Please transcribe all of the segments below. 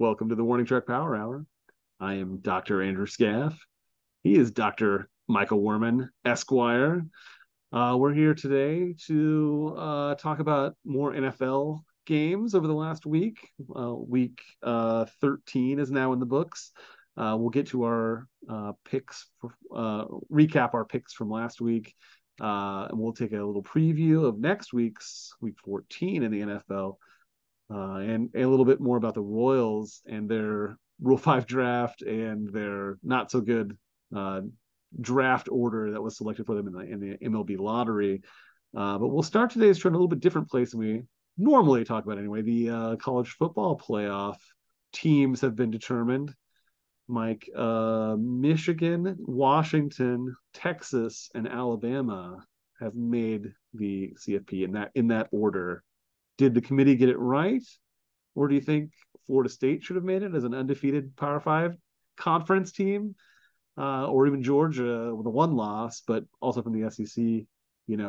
Welcome to the Warning Track Power Hour. I am Dr. Andrew Scaff. He is Dr. Michael Worman, Esquire. We're here today to talk about more NFL games over the last week. Week 13 is now in the books. We'll get to our picks, recap our picks from last week, and we'll take a little preview of next week's, week 14 in the NFL, and a little bit more about the Royals and their Rule 5 draft and their not-so-good draft order that was selected for them in the MLB lottery. But we'll start today's show in a little bit different place than we normally talk about anyway. The college football playoff teams have been determined. Mike, Michigan, Washington, Texas, and Alabama have made the CFP in that order. Did the committee get it right? Or do you think Florida State should have made it as an undefeated Power 5 conference team? Or even Georgia with a one loss, but also from the SEC,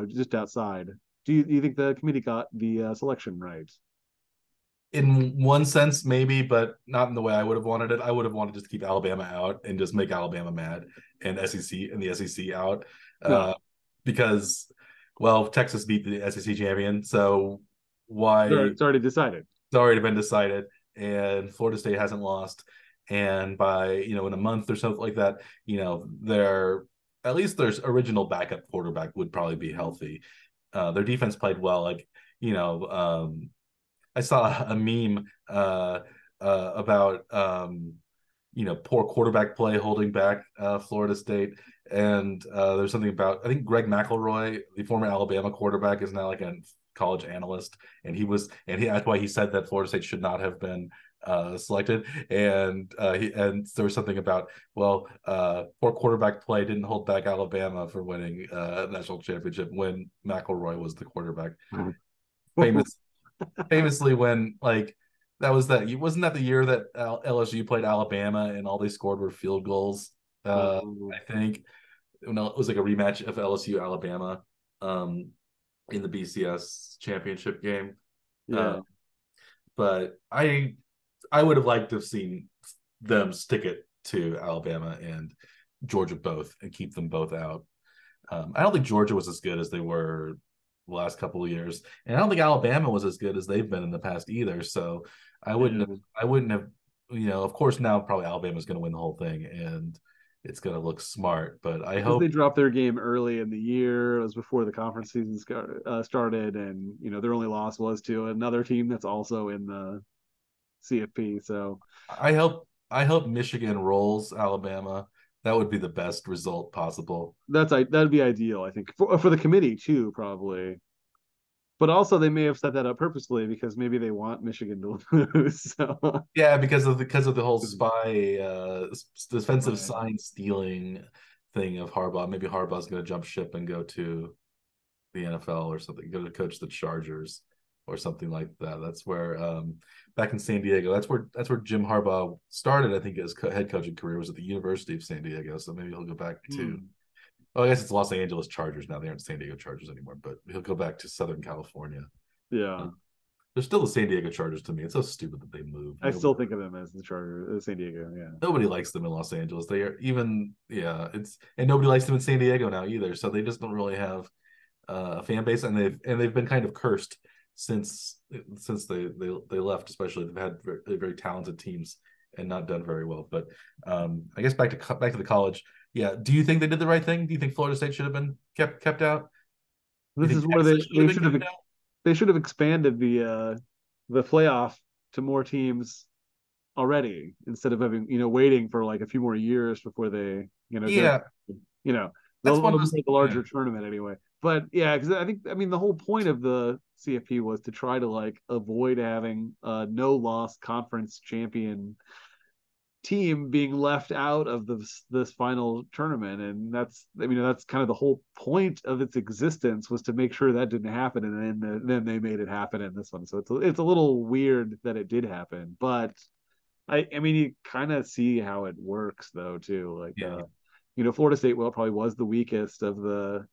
just outside. Do you think the committee got the selection right? In one sense, maybe, but not in the way I would have wanted it. I would have wanted to just keep Alabama out and just make Alabama mad and the SEC out because, Texas beat the SEC champion. So why? It's already decided. It's already been decided, and Florida State hasn't lost. And by, in a month or something like that, at least their original backup quarterback would probably be healthy. Their defense played well. I saw a meme about, poor quarterback play holding back Florida State. And there's something about, I think Greg McElroy, the former Alabama quarterback, is now like a college analyst. And that's why he said that Florida State should not have been selected, and there was something about poor quarterback play didn't hold back Alabama for winning a national championship when McElroy was the quarterback. Famously, when wasn't that the year that LSU played Alabama and all they scored were field goals? I think it was like a rematch of LSU Alabama in the BCS championship game. But I would have liked to have seen them stick it to Alabama and Georgia both and keep them both out. I don't think Georgia was as good as they were the last couple of years, and I don't think Alabama was as good as they've been in the past either. So I wouldn't have. Of course, now probably Alabama's going to win the whole thing, and it's going to look smart. But I hope they dropped their game early in the year. It was before the conference season started, and their only loss was to another team that's also in the CFP. So I hope Michigan rolls Alabama. That would be the best result possible. That'd be ideal, I think, for the committee too, probably. But also they may have set that up purposely because maybe they want Michigan to lose. So. Yeah, because of the whole spy defensive sign stealing thing of Harbaugh. Maybe Harbaugh's going to jump ship and go to the NFL or something. Go to coach the Chargers or something like that. That's where back in San Diego. That's where Jim Harbaugh started. I think his head coaching career was at the University of San Diego. So maybe he'll go back to. I guess it's Los Angeles Chargers now. They aren't San Diego Chargers anymore, but he'll go back to Southern California. Yeah. They're still the San Diego Chargers to me. It's so stupid that they moved. I still think of them as the Chargers, San Diego, yeah. Nobody likes them in Los Angeles. They are and nobody likes them in San Diego now either. So they just don't really have a fan base, and they've been kind of cursed since they left, especially. They've had very, very talented teams and not done very well. But I guess back to the college. Yeah. Do you think they did the right thing? Do you think Florida State should have been kept out? This is where they should have expanded the playoff to more teams already instead of having waiting for like a few more years before they they'll make a larger tournament anyway. But yeah, because I mean the whole point of the CFP was to try to avoid having a no loss conference champion team being left out of this final tournament, and that's kind of the whole point of its existence was to make sure that didn't happen, and then they made it happen in this one. So it's a little weird that it did happen, but I mean you kind of see how it works though too. Florida State probably was the weakest of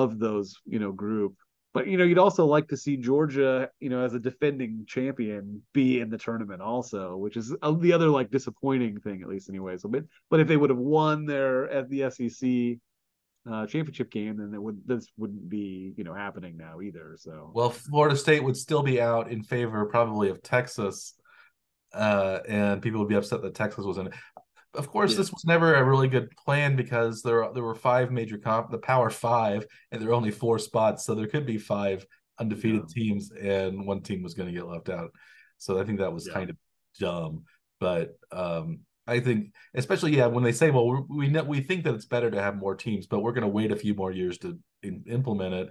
those group, But, you know, you'd also like to see Georgia, you know, as a defending champion, be in the tournament also, which is the other, like, disappointing thing, at least anyway. So, but if they would have won their at the SEC championship game, then this wouldn't be, you know, happening now either. So, well, Florida State would still be out in favor probably of Texas, and people would be upset that Texas was in it. Of course, This was never a really good plan because there were five major the Power Five, and there are only four spots, so there could be five undefeated teams, and one team was going to get left out. So I think that was kind of dumb. But I think, especially when they say, "Well, we think that it's better to have more teams, but we're going to wait a few more years to implement it."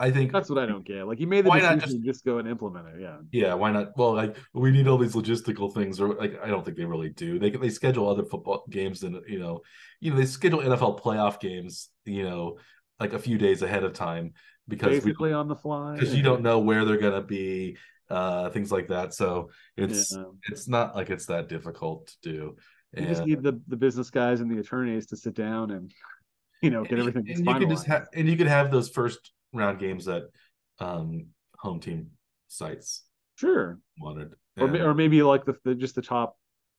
I think that's what I don't get. Like, you made the decision, just go and implement it. Yeah. Why not? Well, like, we need all these logistical things, or like, I don't think they really do. They schedule other football games, and you know, they schedule NFL playoff games, you know, like a few days ahead of time because basically on the fly, because you don't know where they're gonna be, things like that. So it's not like it's that difficult to do. You just need the business guys and the attorneys to sit down and, you know, get everything. And you can just have those first round games that home team sites wanted, or maybe like the top,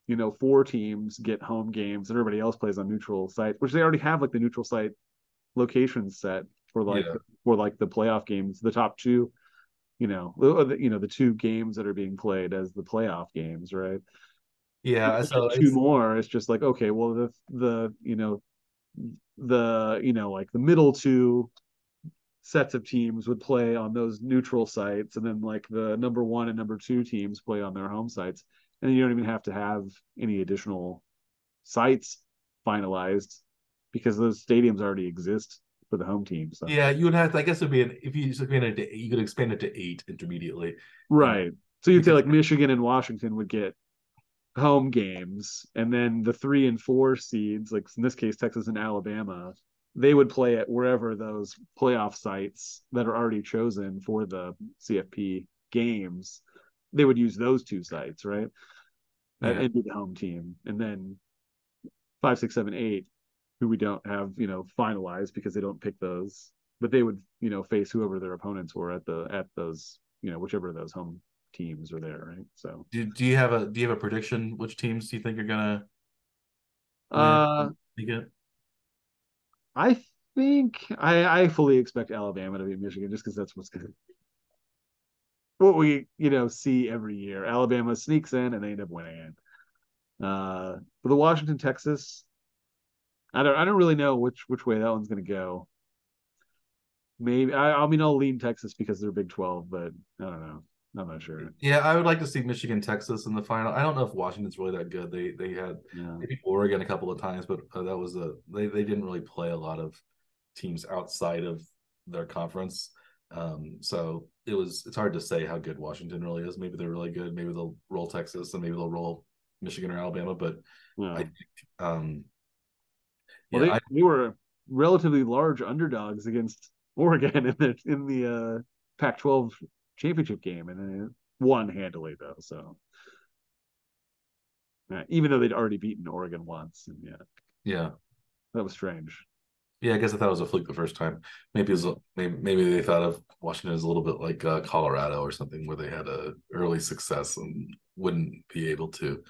you know, four teams get home games and everybody else plays on neutral sites, which they already have, like, the neutral site locations set for for the playoff games, the top two, you know the two games that are being played as the playoff games, right? Yeah, so two more. It's just like, okay, well, the middle two sets of teams would play on those neutral sites, and then like the number one and number two teams play on their home sites, and you don't even have to have any additional sites finalized because those stadiums already exist for the home team. So you would have to, I guess it would be if you expanded to 8, you could expand it to 8 intermediately, right? So you'd say like Michigan and Washington would get home games, and then the 3 and 4 seeds, like in this case Texas and Alabama, they would play at wherever those playoff sites that are already chosen for the CFP games. They would use those two sites, right? And be the home team. And then 5, 6, 7, 8, who we don't have, you know, finalized because they don't pick those, but they would, you know, face whoever their opponents were at those, you know, whichever of those home teams are there, right? So do you have a prediction? Which teams do you think are gonna make it? I think I fully expect Alabama to beat Michigan just because that's what we, you know, see every year. Alabama sneaks in and they end up winning it. But the Washington Texas, I don't really know which way that one's going to go. Maybe I'll lean Texas because they're Big 12, but I don't know. I'm not sure. Yeah, I would like to see Michigan Texas in the final. I don't know if Washington's really that good. They had maybe Oregon a couple of times, but that was they didn't really play a lot of teams outside of their conference. So it's hard to say how good Washington really is. Maybe they're really good. Maybe they'll roll Texas, and maybe they'll roll Michigan or Alabama. But I think they were relatively large underdogs against Oregon in the Pac-12 championship game, and then it won handily though. So even though they'd already beaten Oregon once, and that was strange. I guess I thought it was a fluke the first time. Maybe they thought of Washington as a little bit like Colorado or something, where they had a early success and wouldn't be able to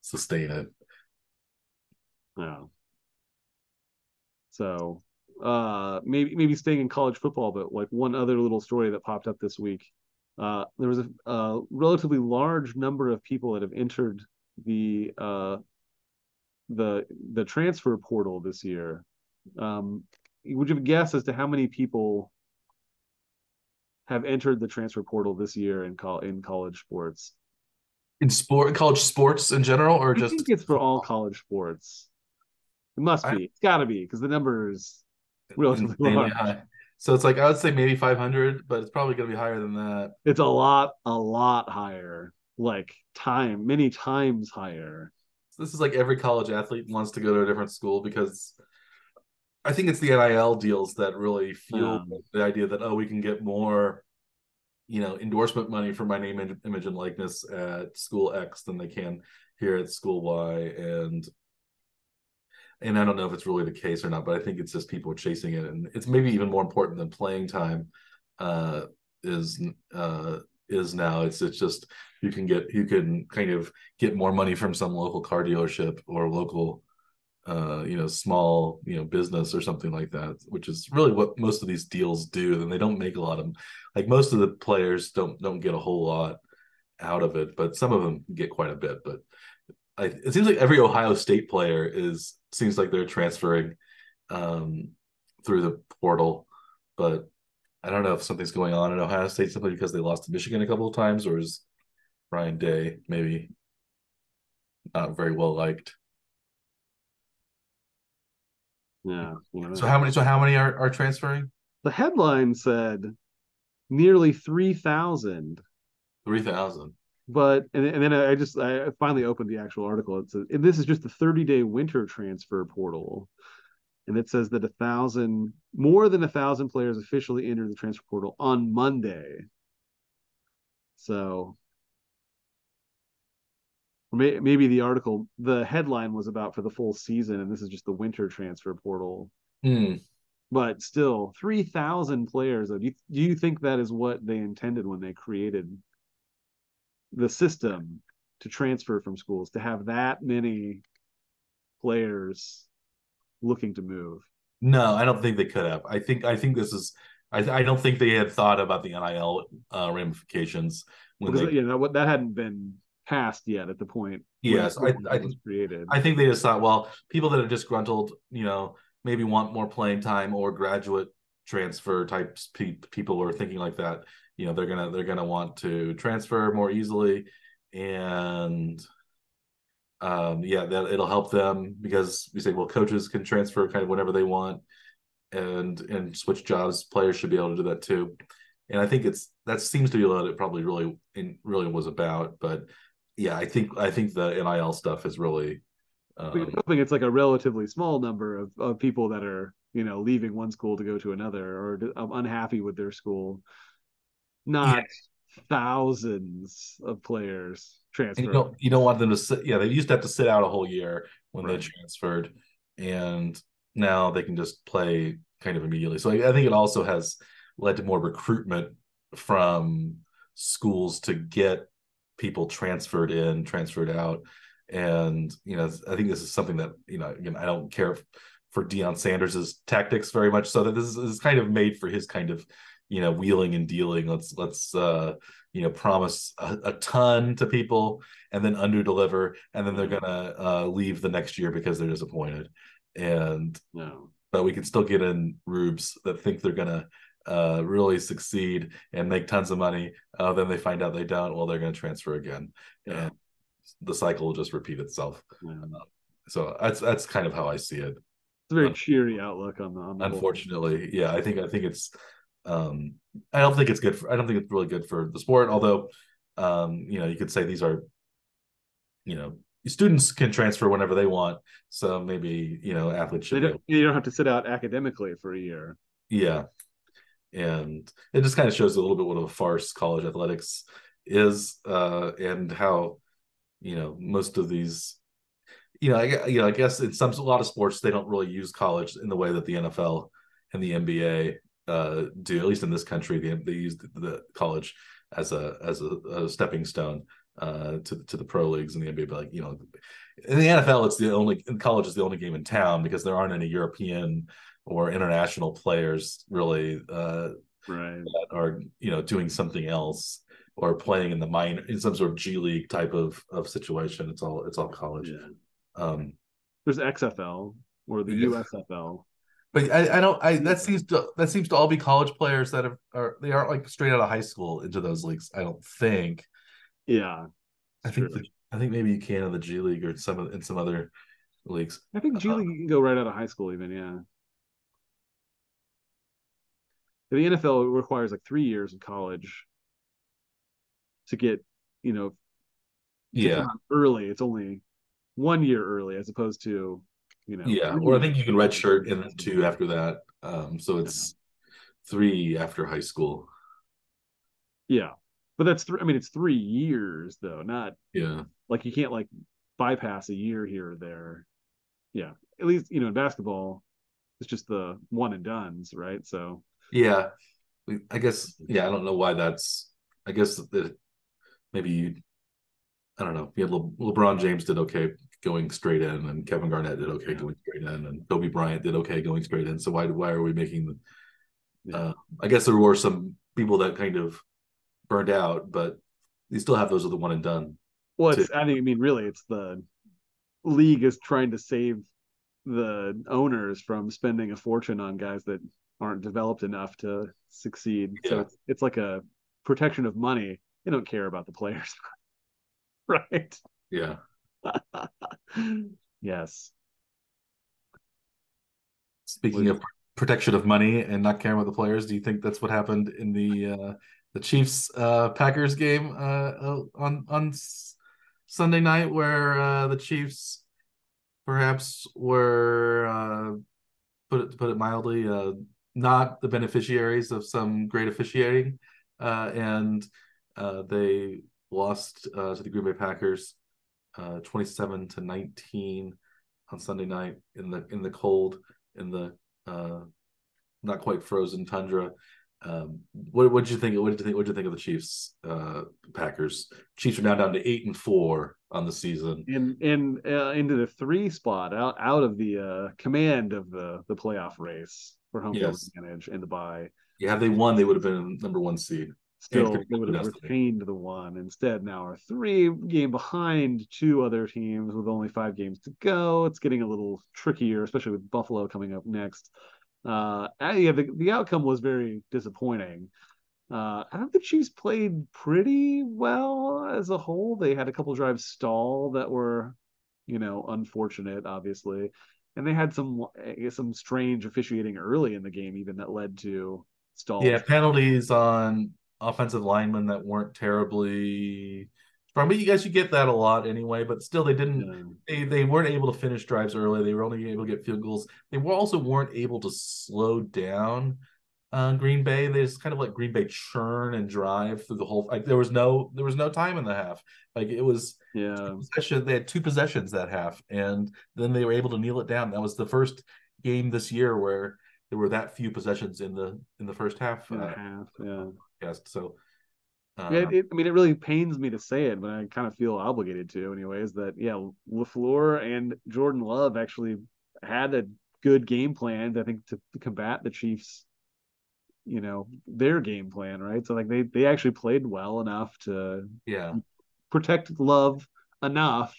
sustain it. So maybe staying in college football, but like one other little story that popped up this week. There was a relatively large number of people that have entered the transfer portal this year. Would you have a guess as to how many people have entered the transfer portal this year in college sports? College sports in general, or I think it's for all college sports. It must be. It's got to be, because the number is relatively large. High. So it's like, I would say maybe 500, but it's probably going to be higher than that. It's a lot higher, like many times higher. So this is like every college athlete wants to go to a different school, because I think it's the NIL deals that really fuel the idea that, we can get more, you know, endorsement money for my name, image, and likeness at school X than they can here at school Y. And I don't know if it's really the case or not, but I think it's just people chasing it. And it's maybe even more important than playing time is now. It's just you can kind of get more money from some local car dealership or local small business or something like that, which is really what most of these deals do. And they don't make a lot of, like, most of the players don't get a whole lot out of it, but some of them get quite a bit. But it seems like every Ohio State player seems like they're transferring through the portal, but I don't know if something's going on in Ohio State simply because they lost to Michigan a couple of times, or is Ryan Day maybe not very well liked? Yeah. So how many are transferring? The headline said nearly 3,000. 3,000. But and then I finally opened the actual article. It says, and this is just the 30-day winter transfer portal. And it says that 1,000, more than 1,000 players officially entered the transfer portal on Monday. So maybe the headline was about for the full season, and this is just the winter transfer portal. Mm. But still, 3,000 players. Do you think that is what they intended when they created the system to transfer from schools, to have that many players looking to move? No, I don't think they could have. I don't think they had thought about the NIL ramifications when that hadn't been passed yet at the point. Yes, was created. I think they just thought, well, people that are disgruntled, maybe want more playing time, or graduate transfer types people are thinking like that. They're gonna want to transfer more easily, and that it'll help them, because we say, well, coaches can transfer kind of whenever they want and switch jobs. Players should be able to do that too. And I think that seems to be what it probably really was about. But yeah, I think the NIL stuff is really hoping it's like a relatively small number of people that are leaving one school to go to another, or unhappy with their school. Not thousands of players transfer. You don't want them to sit. Yeah, they used to have to sit out a whole year when they transferred, and now they can just play kind of immediately. So I think it also has led to more recruitment from schools to get people transferred in, transferred out. And I think this is something that again, I don't care for Deion Sanders' tactics very much. So that this is kind of made for his kind of wheeling and dealing. Let's promise a ton to people and then underdeliver, and then they're gonna leave the next year because they're disappointed. And but we can still get in rubes that think they're gonna really succeed and make tons of money. Then they find out they don't. Well, they're gonna transfer again, and the cycle will just repeat itself. Yeah. So that's kind of how I see it. It's a very cheery outlook on the unfortunately, whole. Yeah. I think it's. I don't think it's good for. I don't think it's really good for the sport. Although, you could say these are, students can transfer whenever they want. So maybe athletes should. You don't have to sit out academically for a year. Yeah, and it just kind of shows a little bit what a farce college athletics is, and how most of these. I guess in a lot of sports they don't really use college in the way that the NFL and the NBA. Do, at least in this country, they use the college as a stepping stone to the pro leagues and the NBA. But in the NFL, college is the only game in town because there aren't any European or international players really that are doing something else or playing in the minor, in some sort of G League type of situation. It's all college. Yeah. There's XFL or the USFL. But that seems to all be college players that aren't like straight out of high school into those leagues. I don't think. Yeah, I think maybe you can in the G League or in some other leagues. I think G League you can go right out of high school even. Yeah. The NFL requires like 3 years in college to get come early. It's only 1 year early as opposed to. Or I think you can redshirt in two after that. So it's three after high school. Yeah, but that's three. I mean, it's 3 years though, not like you can't bypass a year here or there. Yeah, at least in basketball, it's just the one and dones, right? So yeah, I guess, yeah, I don't know why that's, I guess that maybe you, I don't know. You had LeBron James did okay going straight in, and Kevin Garnett did okay going straight in, and Kobe Bryant did okay going straight in. So why are we making the? I guess there were some people that kind of burned out, but you still have those with the one and done. Well, really, it's the league is trying to save the owners from spending a fortune on guys that aren't developed enough to succeed. Yeah. So it's like a protection of money. They don't care about the players. Right. Yeah. Yes. Speaking of protection of money and not caring about the players, do you think that's what happened in the Chiefs Packers game on Sunday night, where the Chiefs perhaps were put it mildly, not the beneficiaries of some great officiating, and they lost to the Green Bay Packers 27-19 on Sunday night in the cold, in the not quite frozen tundra. What did you think of the Chiefs Packers? Chiefs are now down to 8-4 on the season, in into the 3 spot, out of the command of the playoff race for home field advantage and the bye. Yeah, had they won, they would have been number 1 seed. Still, they would have retained the 1. Instead, now are 3 game behind 2 other teams with only 5 games to go. It's getting a little trickier, especially with Buffalo coming up next. The outcome was very disappointing. I think the Chiefs played pretty well as a whole. They had a couple drives stall that were, unfortunate, obviously, and they had some strange officiating early in the game, even that led to stalls. Yeah, penalties on offensive linemen that weren't terribly strong, but you guys should get that a lot anyway. But still, they didn't. Yeah. They weren't able to finish drives early. They were only able to get field goals. They weren't able to slow down Green Bay. They just kind of let Green Bay churn and drive through the whole. Like, there was no time in the half. Like, it was possession. They had 2 possessions that half, and then they were able to kneel it down. That was the first game this year where there were that few possessions in the first half. So, it really pains me to say it, but I kind of feel obligated to, anyways. That LaFleur and Jordan Love actually had a good game plan, I think, to combat the Chiefs. Their game plan, right? So, like, they actually played well enough to protect Love enough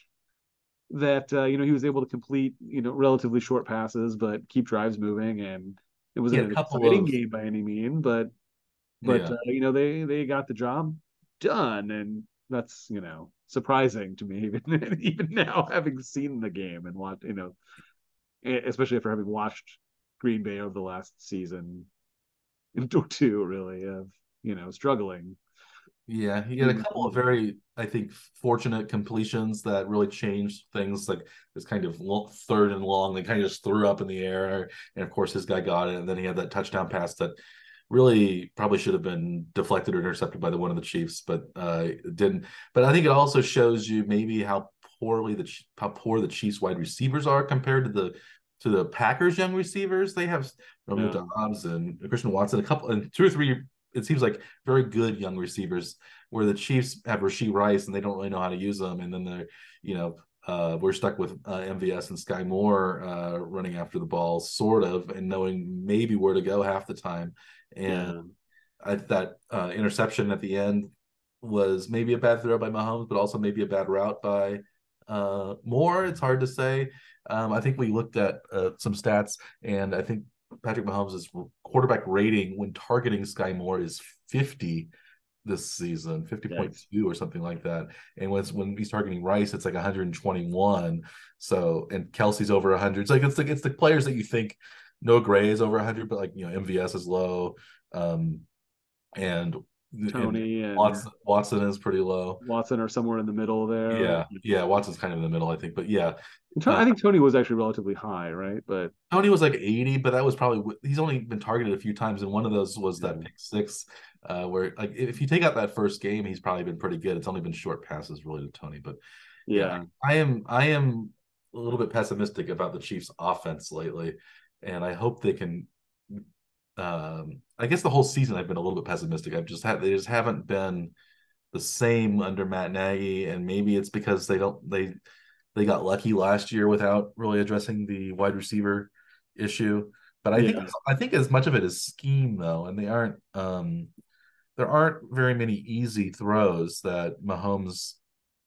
that he was able to complete relatively short passes, but keep drives moving, and it wasn't a exciting game by any means, but they got the job done, and that's surprising to me even now, having seen the game and watched, especially after having watched Green Bay over the last season or 2, really, of struggling. Yeah, he had a couple of very, I think, fortunate completions that really changed things. Like this kind of third and long, they kind of just threw up in the air, and of course his guy got it. And then he had that touchdown pass that really probably should have been deflected or intercepted by the one of the Chiefs, but it didn't. But I think it also shows you maybe how poor the Chiefs wide receivers are compared to the Packers young receivers. They have Romeo Dobbs and Christian Watson, and 2 or 3. It seems like very good young receivers, where the Chiefs have Rashee Rice and they don't really know how to use them. And then they're, we're stuck with MVS and Sky Moore running after the ball, sort of, and knowing maybe where to go half the time. And that interception at the end was maybe a bad throw by Mahomes, but also maybe a bad route by Moore. It's hard to say. I think we looked at some stats, and I think Patrick Mahomes' quarterback rating when targeting Sky Moore is 50 this season, 50.2 or something like that. And when he's targeting Rice, it's like 121. So, and Kelsey's over 100. It's like it's the players that you think. Noah Gray is over 100, but MVS is low, and Tony and Watson is pretty low. Watson are somewhere in the middle there. Yeah, Watson's kind of in the middle, I think. But I think Tony was actually relatively high, right? But Tony was like 80, but that was probably he's only been targeted a few times, and one of those was that pick six, where, like, if you take out that first game, he's probably been pretty good. It's only been short passes really to Tony, but I am a little bit pessimistic about the Chiefs' offense lately, and I hope they can I guess the whole season I've been a little bit pessimistic. They just haven't been the same under Matt Nagy, and maybe it's because they got lucky last year without really addressing the wide receiver issue. But I think as much of it is scheme though, and they aren't there aren't very many easy throws that Mahomes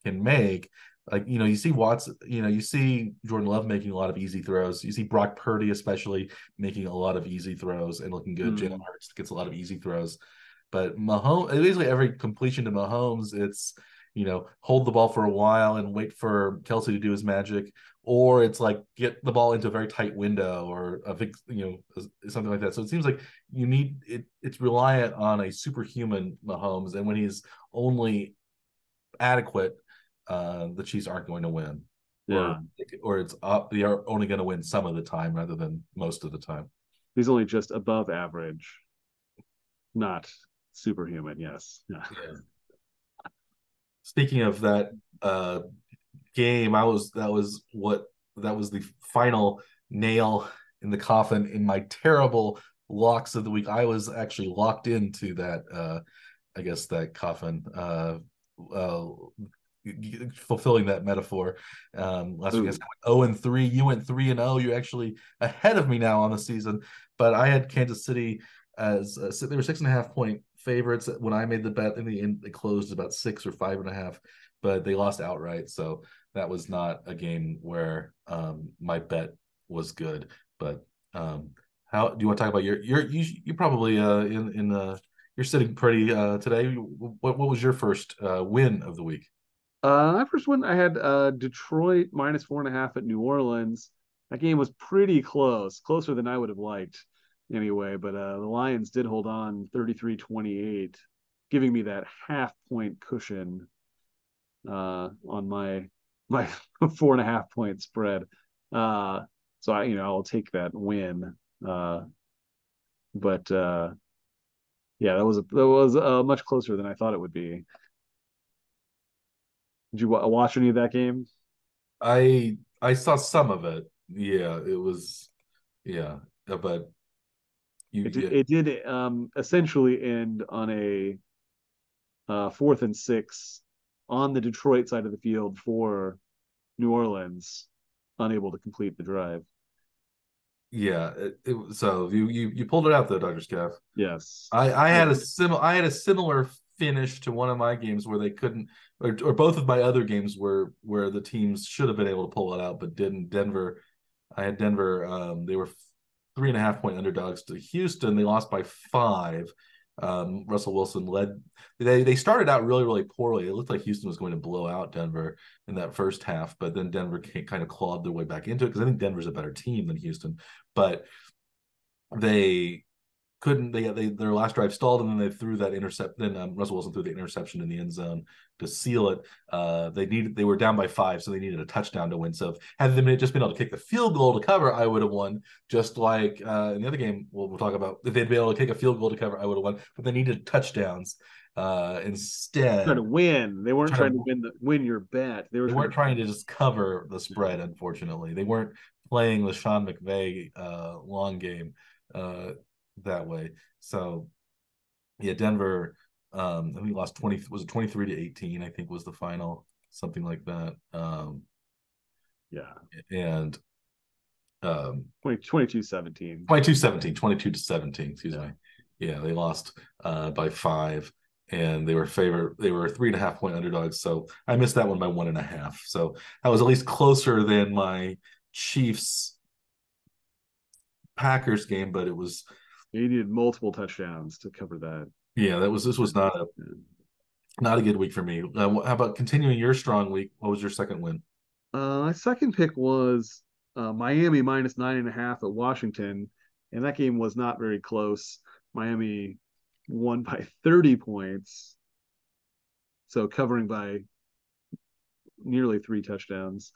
can make. Like, you know, you see Watts, you know, you see Jordan Love making a lot of easy throws. You see Brock Purdy especially making a lot of easy throws and looking good. Jalen Hurts gets a lot of easy throws. But Mahomes, basically every completion to Mahomes, it's, you know, hold the ball for a while and wait for Kelsey to do his magic, or it's like get the ball into a very tight window or a big, you know, something like that. So it seems like you need it. It's reliant on a superhuman Mahomes, and when he's only adequate, the Chiefs aren't going to win. Yeah, or it's up. They are only going to win some of the time rather than most of the time. He's only just above average, not superhuman. Yes. Yeah. Speaking of that game, that was the final nail in the coffin in my terrible locks of the week. I was actually locked into that, I guess, that coffin. Fulfilling that metaphor, last week I went 0-3. You went 3-0. You're actually ahead of me now on the season. But I had Kansas City as they were 6.5 point favorites when I made the bet. In the end, it closed about 6 or 5.5, but they lost outright. So that was not a game where my bet was good. But how do you want to talk about you probably you're sitting pretty today. What was your first win of the week? My first one, I had Detroit -4.5 at New Orleans. That game was pretty close, closer than I would have liked anyway. But the Lions did hold on 33-28, giving me that half-point cushion on my 4.5 point spread. So I'll take that win. But that was much closer than I thought it would be. Did you watch any of that game? I saw some of it. Yeah, it was. Yeah, but it did essentially end on a 4th and 6 on the Detroit side of the field for New Orleans, unable to complete the drive. Yeah, so you pulled it out though, Dr. Scaff. Yes, I had a similar finish to one of my games where they couldn't, or both of my other games where the teams should have been able to pull it out but didn't. I had Denver. They were 3.5 point underdogs to Houston. They lost by 5. Russell Wilson led. They started out really, really poorly. It looked like Houston was going to blow out Denver in that first half, but then Denver kind of clawed their way back into it because I think Denver's a better team than Houston, but they couldn't. Their last drive stalled, and then they threw that intercept. Then Russell Wilson threw the interception in the end zone to seal it. They were down by 5, so they needed a touchdown to win. So had they just been able to kick the field goal to cover, I would have won. Just like in the other game, we'll talk about, if they'd been able to kick a field goal to cover, I would have won. But they needed touchdowns instead. Trying to win, they weren't trying to win your bet. They weren't trying to just cover the spread. Unfortunately, they weren't playing the Sean McVay long game. That way. So yeah, Denver I think lost 23-18, I think was the final, something like that. And 22 to 17, excuse me. Yeah, they lost by 5, and they were 3.5 point underdogs, so I missed that one by 1.5. So I was at least closer than my Chiefs Packers game, but it was, you needed multiple touchdowns to cover that. Yeah, this was not a good week for me. How about continuing your strong week? What was your second win? My second pick was Miami -9.5 at Washington, and that game was not very close. Miami won by 30 points, so covering by nearly 3 touchdowns.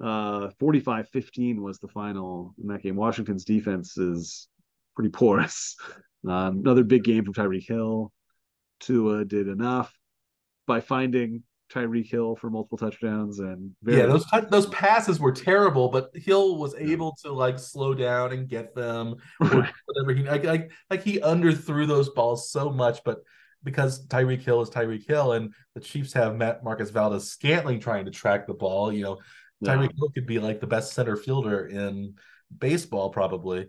45-15 was the final in that game. Washington's defense is pretty porous. Another big game from Tyreek Hill. Tua did enough by finding Tyreek Hill for multiple touchdowns. And those passes were terrible, but Hill was able to like slow down and get them. Or whatever he like he underthrew those balls so much, but because Tyreek Hill is Tyreek Hill, and the Chiefs have Marcus Valdes-Scantling trying to track the ball, you know, Tyreek Hill could be like the best center fielder in baseball probably.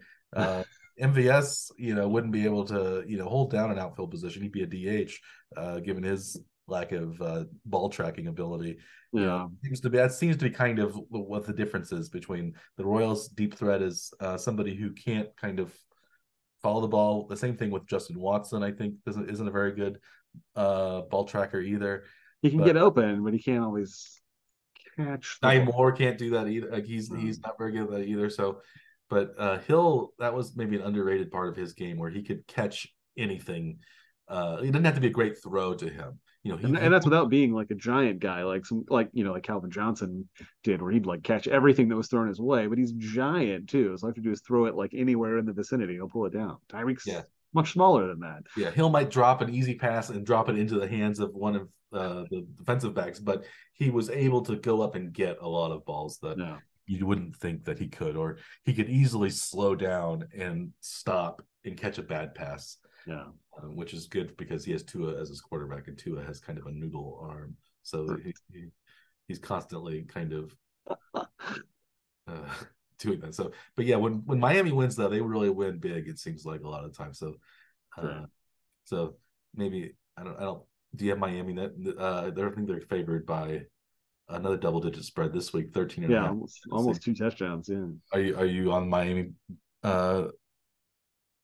MVS, you know, wouldn't be able to, you know, hold down an outfield position. He'd be a DH, given his lack of ball tracking ability. Yeah, that seems to be kind of what the difference is between the Royals. Deep threat is somebody who can't kind of follow the ball. The same thing with Justin Watson. I think isn't a very good ball tracker either. He can get open, but he can't always catch. Sky Moore can't do that either. Like he's not very good at that either. So. But Hill, that was maybe an underrated part of his game where he could catch anything. It didn't have to be a great throw to him, you know. And that's without being like a giant guy, like Calvin Johnson did, where he'd like catch everything that was thrown his way. But he's giant too, so all you have to do is throw it like anywhere in the vicinity, he'll pull it down. Tyreek's much smaller than that. Yeah, Hill might drop an easy pass and drop it into the hands of one of the defensive backs, but he was able to go up and get a lot of balls that. Yeah. You wouldn't think that he could, or he could easily slow down and stop and catch a bad pass, which is good because he has Tua as his quarterback, and Tua has kind of a noodle arm, so he's constantly kind of doing that. So, but yeah, when Miami wins, though, they really win big. It seems like a lot of the time. So, so maybe I don't. Do you have Miami? That I don't think they're favored by. Another double-digit spread this week, 13 and a half. Yeah, almost 2 touchdowns, yeah. Are you on Miami? I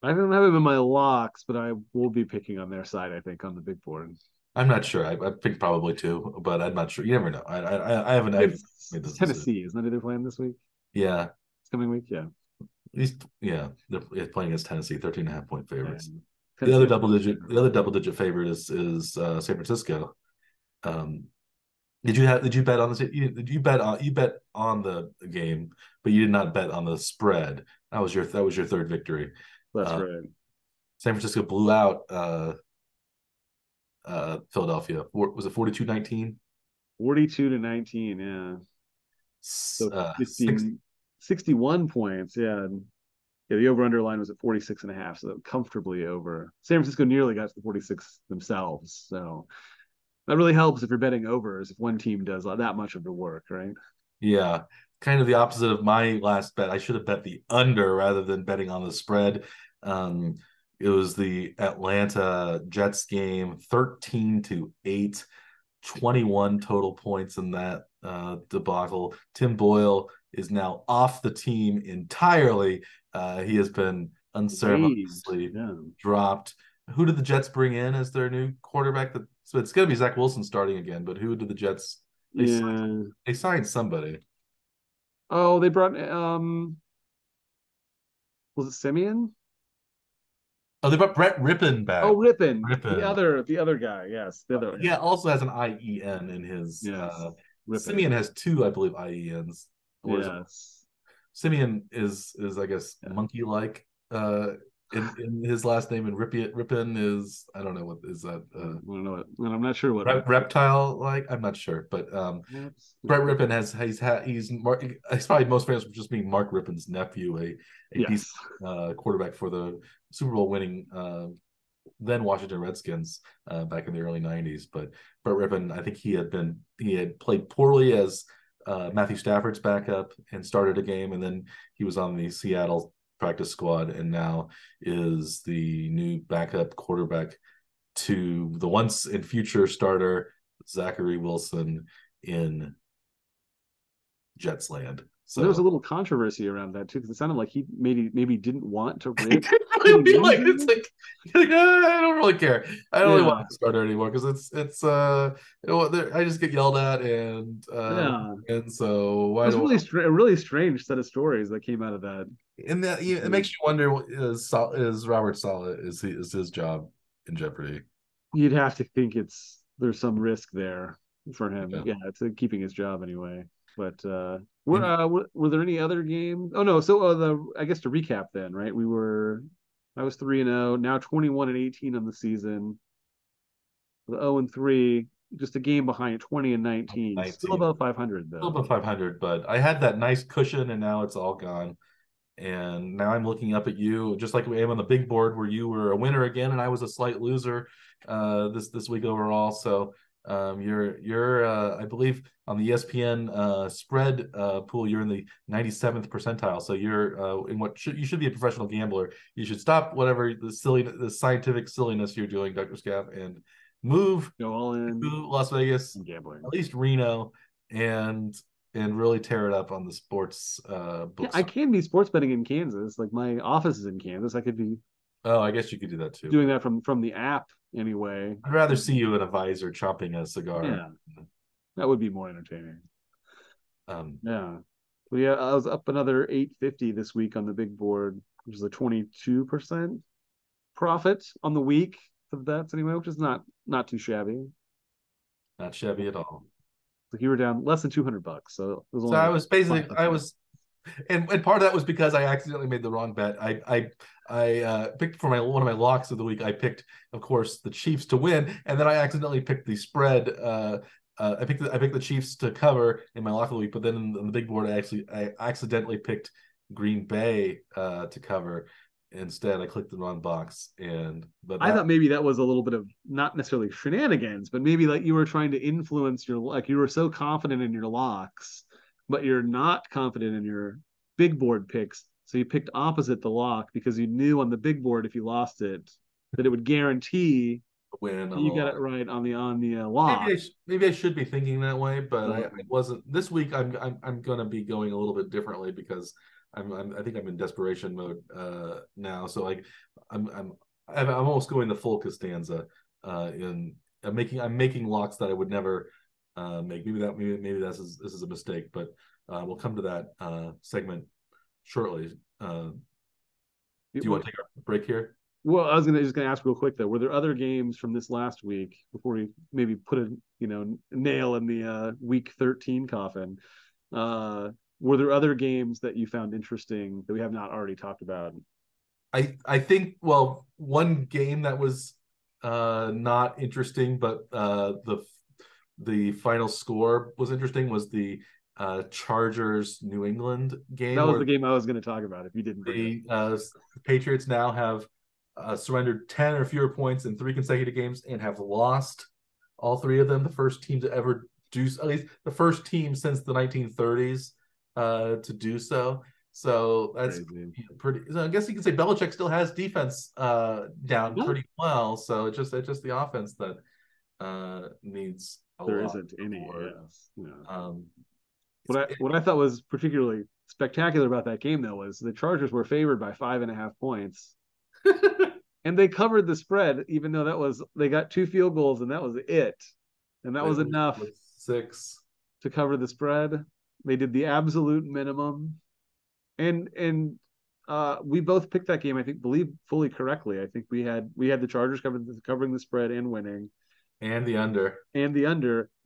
don't have them in my locks, but I will be picking on their side, I think, on the big board. I'm not sure. I picked probably 2, but I'm not sure. You never know. I haven't. It's Tennessee, isn't that who they're playing this week? Yeah. This coming week, yeah. At least, yeah, they're playing against Tennessee, 13.5-point favorites. Yeah. The other double-digit favorite is San Francisco. Did you bet on the game, but you did not bet on the spread. That was your third victory. That's right. San Francisco blew out Philadelphia. Was it 42-19? 42-19, yeah. So 61 points, yeah. Yeah, the over-under line was at 46.5, so comfortably over. San Francisco nearly got to the 46 themselves, so. That really helps if you're betting overs, if one team does that much of the work, right? Yeah, kind of the opposite of my last bet. I should have bet the under rather than betting on the spread. It was the Atlanta Jets game, 13-8, 21 total points in that debacle. Tim Boyle is now off the team entirely. He has been unceremoniously dropped. Who did the Jets bring in as their new quarterback? So it's going to be Zach Wilson starting again, but who did the Jets? They signed somebody. Oh, they brought was it Simeon? Oh, they brought Brett Rypien back. Oh, Rypien. The other guy, yes. The other. Yeah, also has an IEN in his. Yes. Simeon has 2, I believe, IENs. Yes. Simeon is I guess, monkey-like. In his last name, and Rypien is, I don't know what is that. I don't know what, I'm not sure what reptile like. I'm not sure, but Brett Rypien he's probably most famous for just being Mark Rippon's nephew, a quarterback for the Super Bowl winning then Washington Redskins back in the early '90s. But Brett Rypien, I think he had played poorly as Matthew Stafford's backup and started a game, and then he was on the Seattle practice squad, and now is the new backup quarterback to the once and future starter Zachary Wilson in Jets land. So there was a little controversy around that too, because it sounded like he maybe didn't want to rip. I don't really care. I don't really want to start anymore because I just get yelled at and so why? It's a really strange set of stories that came out of that. And that it makes you wonder: is Robert Saleh is his job in jeopardy? You'd have to think there's some risk there for him. Yeah, it's keeping his job anyway. But were there any other games? Oh no! So I guess to recap then, right? I was 3-0, now 21-18 on the season. 0-3, just a game behind 20 and 19. Still above 500 though. Still above 500, but I had that nice cushion and now it's all gone. And now I'm looking up at you, just like I am on the big board where you were a winner again and I was a slight loser this week overall. So you're I believe on the ESPN spread pool, you're in the 97th percentile. So you're in what you should be a professional gambler. You should stop whatever the scientific silliness you're doing, Dr. Scaff, and go all in to Las Vegas, gambling, at least Reno, and really tear it up on the sports books. Yeah, I can be sports betting in Kansas. Like my office is in Kansas. I could be. Oh, I guess you could do that too. Doing that from the app anyway. I'd rather see you in a visor chopping a cigar. Yeah, that would be more entertaining. I was up another $850 this week on the big board, which is a 22% profit on the week of bets anyway, which is not too shabby. Not shabby at all. So you were down less than $200, so it was only and part of that was because I accidentally made the wrong bet. I picked for one of my locks of the week. I picked, of course, the Chiefs to win, and then I accidentally picked the spread. I picked the Chiefs to cover in my lock of the week, but then on the big board, I accidentally picked Green Bay to cover. Instead, I clicked the wrong box, but I thought maybe that was a little bit of not necessarily shenanigans, but maybe like you were trying to influence you were so confident in your locks, but you're not confident in your big board picks, so you picked opposite the lock because you knew on the big board if you lost it that it would guarantee win. You got it right on the lock. Maybe I should be thinking that way, but I wasn't this week. I'm going to be going a little bit differently because. I think I'm in desperation mode now. So like, I'm almost going the full Costanza. I'm making locks that I would never make. Maybe this is a mistake. But we'll come to that segment shortly. Do you want to take a break here? Well, I was just gonna ask real quick though. Were there other games from this last week before we maybe put a nail in the week 13 coffin? Were there other games that you found interesting that we have not already talked about? I think, well, one game that was not interesting, but the final score was interesting was the Chargers New England game. That was the game I was going to talk about if you didn't. The Patriots now have surrendered 10 or fewer points in 3 consecutive games and have lost all 3 of them. The first team to ever do, at least the first team since the 1930s. To do so. So that's pretty. So I guess you can say Belichick still has defense down pretty well. So it's just the offense that needs a there lot isn't any. More. Yes. Yeah. What I thought was particularly spectacular about that game though was the Chargers were favored by 5.5 points, and they covered the spread even though they got 2 field goals and that was it, and that was enough 6 to cover the spread. They did the absolute minimum, and we both picked that game. I think fully correctly. I think we had the Chargers covering the spread and winning, and the under,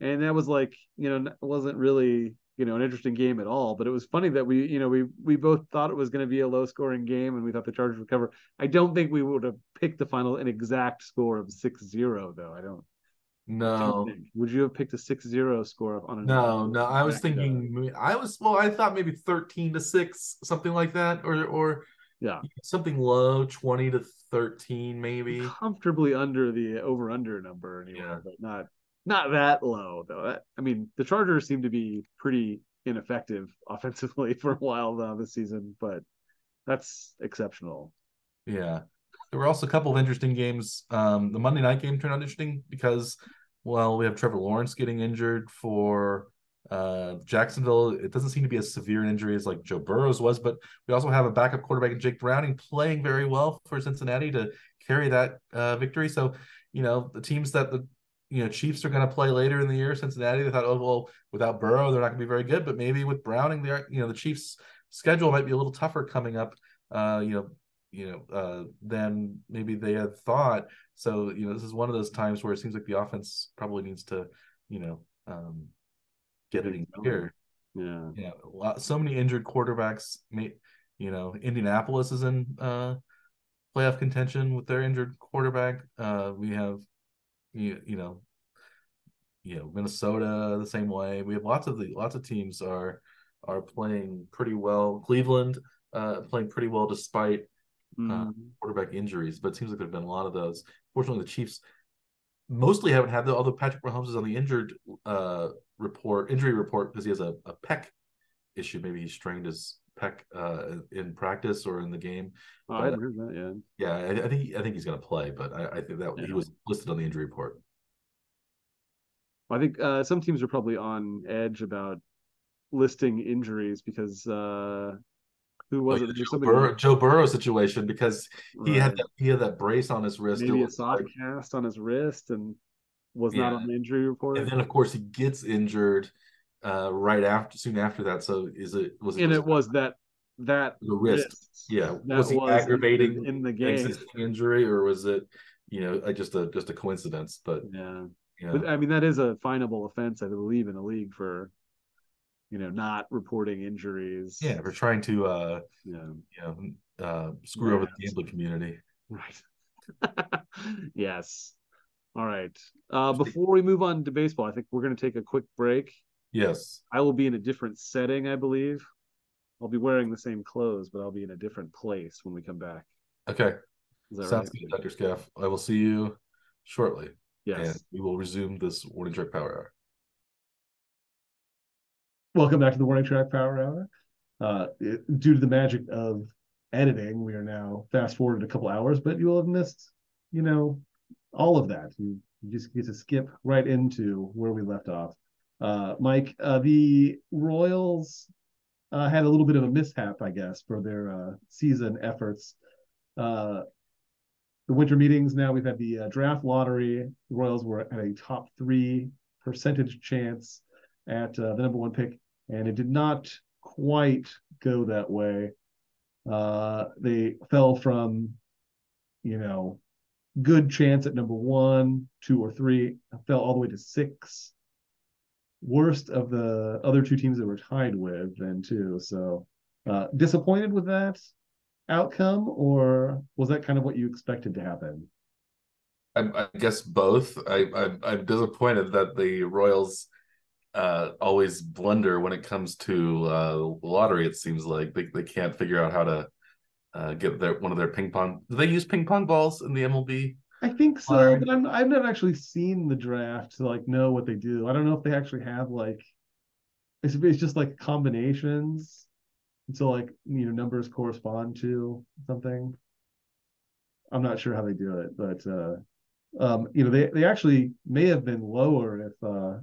and that was like wasn't really an interesting game at all. But it was funny that we both thought it was going to be a low scoring game, and we thought the Chargers would cover. I don't think we would have picked the final an exact score of 6-0 though. I don't. No. Would you have picked a 6-0 score on a No. I was thinking I thought maybe 13-6, something like that, or yeah, something low, 20-13 maybe. Comfortably under the over-under number anyway, yeah. But not that low though. The Chargers seem to be pretty ineffective offensively for a while this season, but that's exceptional. Yeah. There were also a couple of interesting games. The Monday night game turned out interesting because, well, we have Trevor Lawrence getting injured for Jacksonville. It doesn't seem to be as severe an injury as like Joe Burrow's was, but we also have a backup quarterback in Jake Browning playing very well for Cincinnati to carry that victory. So, the teams that the Chiefs are going to play later in the year, Cincinnati, they thought, oh, well, without Burrow, they're not going to be very good, but maybe with Browning, they are, the Chiefs' schedule might be a little tougher coming up, than maybe they had thought. So, this is one of those times where it seems like the offense probably needs to, get it in gear. Yeah. Yeah. So many injured quarterbacks. Indianapolis is in playoff contention with their injured quarterback. We have, you know, Minnesota the same way. We have lots of teams are playing pretty well. Cleveland playing pretty well despite quarterback injuries, but it seems like there have been a lot of those. Fortunately, the Chiefs mostly haven't had that, although Patrick Mahomes is on the injury report because he has a pec issue. Maybe he strained his pec in practice or in the game. Oh, I heard that, yeah. Yeah, I think he's going to play, but I think that he was listed on the injury report. I think some teams are probably on edge about listing injuries because who was it? Joe Burrow situation, because he had that brace on his wrist. Maybe a soft cast on his wrist and was not on the injury report. And then, of course, he gets injured soon after that. So was it the wrist? Yeah, was he aggravating in the game injury, or was it just a coincidence? But yeah. Yeah. But, I mean, that is a finable offense, I believe, in a league for, not reporting injuries. Yeah, for trying to screw over the gambling community. Right. Yes. All right. Before we move on to baseball, I think we're going to take a quick break. Yes. I will be in a different setting, I believe. I'll be wearing the same clothes, but I'll be in a different place when we come back. Okay. Sounds good, Dr. Scaff. I will see you shortly. Yes. And we will resume this Warning Track Power Hour. Welcome back to the Warning Track Power Hour. Due to the magic of editing, we are now fast-forwarded a couple hours, but you will have missed, all of that. You just get to skip right into where we left off. Mike, the Royals had a little bit of a mishap, I guess, for their season efforts. The winter meetings now, we've had the draft lottery. The Royals were at a top 3% chance at the number one pick, and it did not quite go that way. They fell from, good chance at number 1, 2, or 3, fell all the way to 6. Worst of the other two teams that were tied with then too. So disappointed with that outcome, or was that kind of what you expected to happen? I guess both. I'm disappointed that the Royals always blunder when it comes to lottery. It seems like they can't figure out how to get one of their ping pong. Do they use ping pong balls in the MLB? I think so, but I've not actually seen the draft to know what they do. I don't know if they actually have it's just combinations. So numbers correspond to something. I'm not sure how they do it, but they actually may have been lower if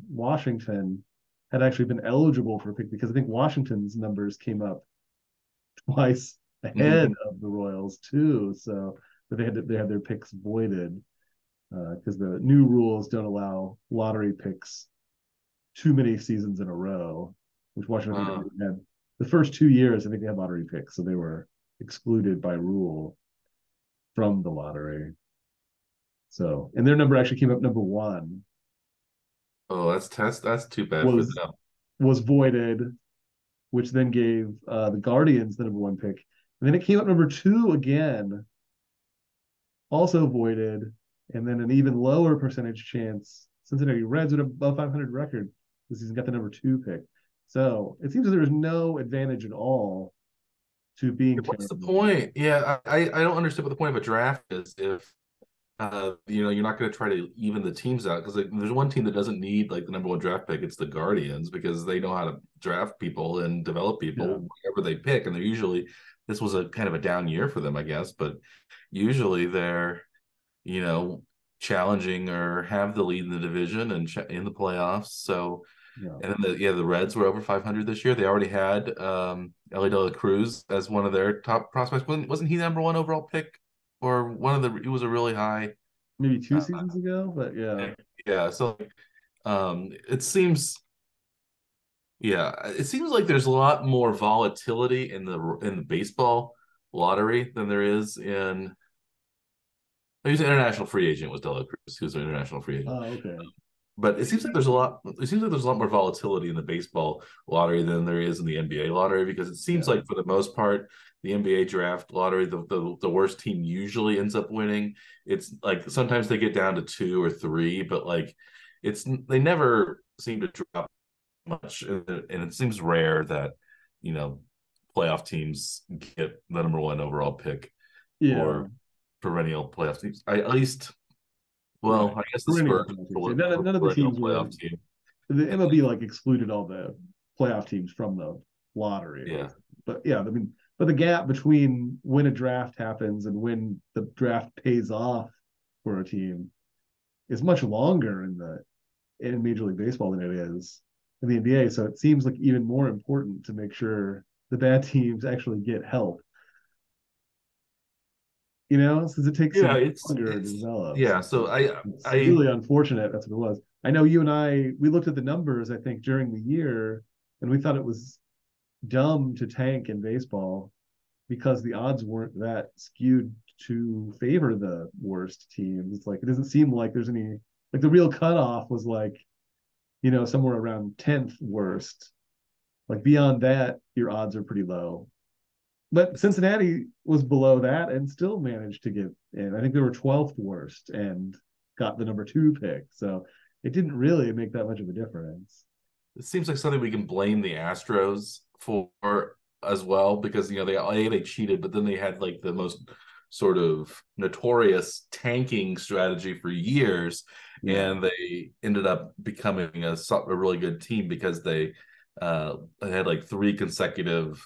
Washington had actually been eligible for a pick, because I think Washington's numbers came up twice ahead of the Royals too. So but they had their picks voided because the new rules don't allow lottery picks too many seasons in a row, which Washington had. The first 2 years, I think they had lottery picks, so they were excluded by rule from the lottery. So, and their number actually came up number 1. Oh, that's too bad for them. Was voided, which then gave the Guardians the number 1 pick. And then it came up number 2 again, also voided, and then an even lower percentage chance. Cincinnati Reds with above 500 record this season got the number 2 pick. So it seems there is no advantage at all to being. What's the point? Yeah, I don't understand what the point of a draft is if you're not going to try to even the teams out, because there's one team that doesn't need the number 1 draft pick. It's the Guardians, because they know how to draft people and develop people wherever they pick, and they're usually. This was a kind of a down year for them, I guess, but usually they're challenging or have the lead in the division and in the playoffs. So. Yeah. And then the Reds were over 500 this year. They already had Ellie De La Cruz as one of their top prospects. Wasn't he the number 1 overall pick, or it was a really high, maybe 2 seasons ago? But yeah. So it seems like there's a lot more volatility in the baseball lottery than there is in. I use international free agent was De La Cruz, who's an international free agent. Oh, okay. But it seems like there's a lot more volatility in the baseball lottery than there is in the NBA lottery, because it seems like for the most part, the NBA draft lottery, the worst team usually ends up winning. It's sometimes they get down to 2 or 3, but they never seem to drop much, and it seems rare that, you know, playoff teams get the number one overall pick or perennial playoff teams. I guess the Spurs none of the teams playoff team. The MLB like excluded all the playoff teams from the lottery. Yeah. But yeah, I mean, but the gap between when a draft happens and when the draft pays off for a team is much longer in Major League Baseball than it is in the NBA. So it seems like even more important to make sure the bad teams actually get help. You know, since it takes longer to develop. Yeah, so it's really unfortunate. That's what it was. I know you and I, we looked at the numbers, I think, during the year, and we thought it was dumb to tank in baseball because the odds weren't that skewed to favor the worst teams. It's like, it doesn't seem like there's any, like the real cutoff was like, you know, somewhere around 10th worst. Like beyond that, your odds are pretty low. But Cincinnati was below that and still managed to get in. I think they were 12th worst and got the number 2 pick. So it didn't really make that much of a difference. It seems like something we can blame the Astros for as well, because, you know, they cheated, but then they had like the most sort of notorious tanking strategy for years, and they ended up becoming a really good team because they had like 3 consecutive,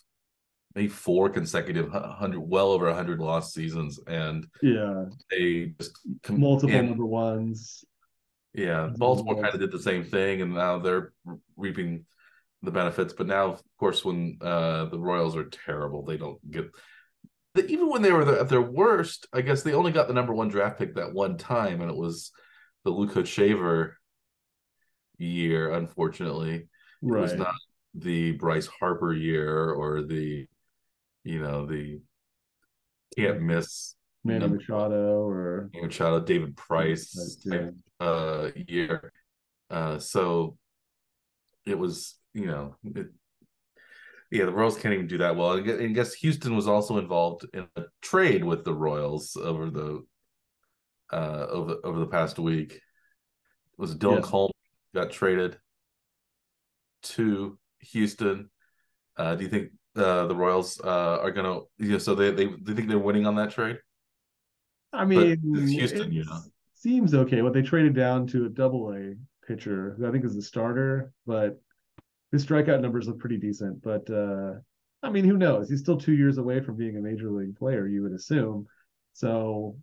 maybe 4 consecutive 100, well over 100 loss seasons, and they just multiple number ones. Yeah, Baltimore kind of did the same thing, and now they're reaping the benefits. But now, of course, when the Royals are terrible, they don't get. Even when they were at their worst, I guess they only got the number 1 draft pick that one time, and it was the Luke Hochaver year. Unfortunately, it was not the Bryce Harper year or the, you know, the can't miss Manny Machado or David Price year. So it was, you know, the Royals can't even do that well. And I guess Houston was also involved in a trade with the Royals over the over the past week. It was Dylan Coleman got traded to Houston. Do you think the Royals are going to? You know, so they think they're winning on that trade. I mean, it's Houston, you know, seems okay. Well, they traded down to a double-A pitcher, who I think is the starter, but his strikeout numbers look pretty decent. But, I mean, who knows? He's still 2 years away from being a major league player, you would assume. So,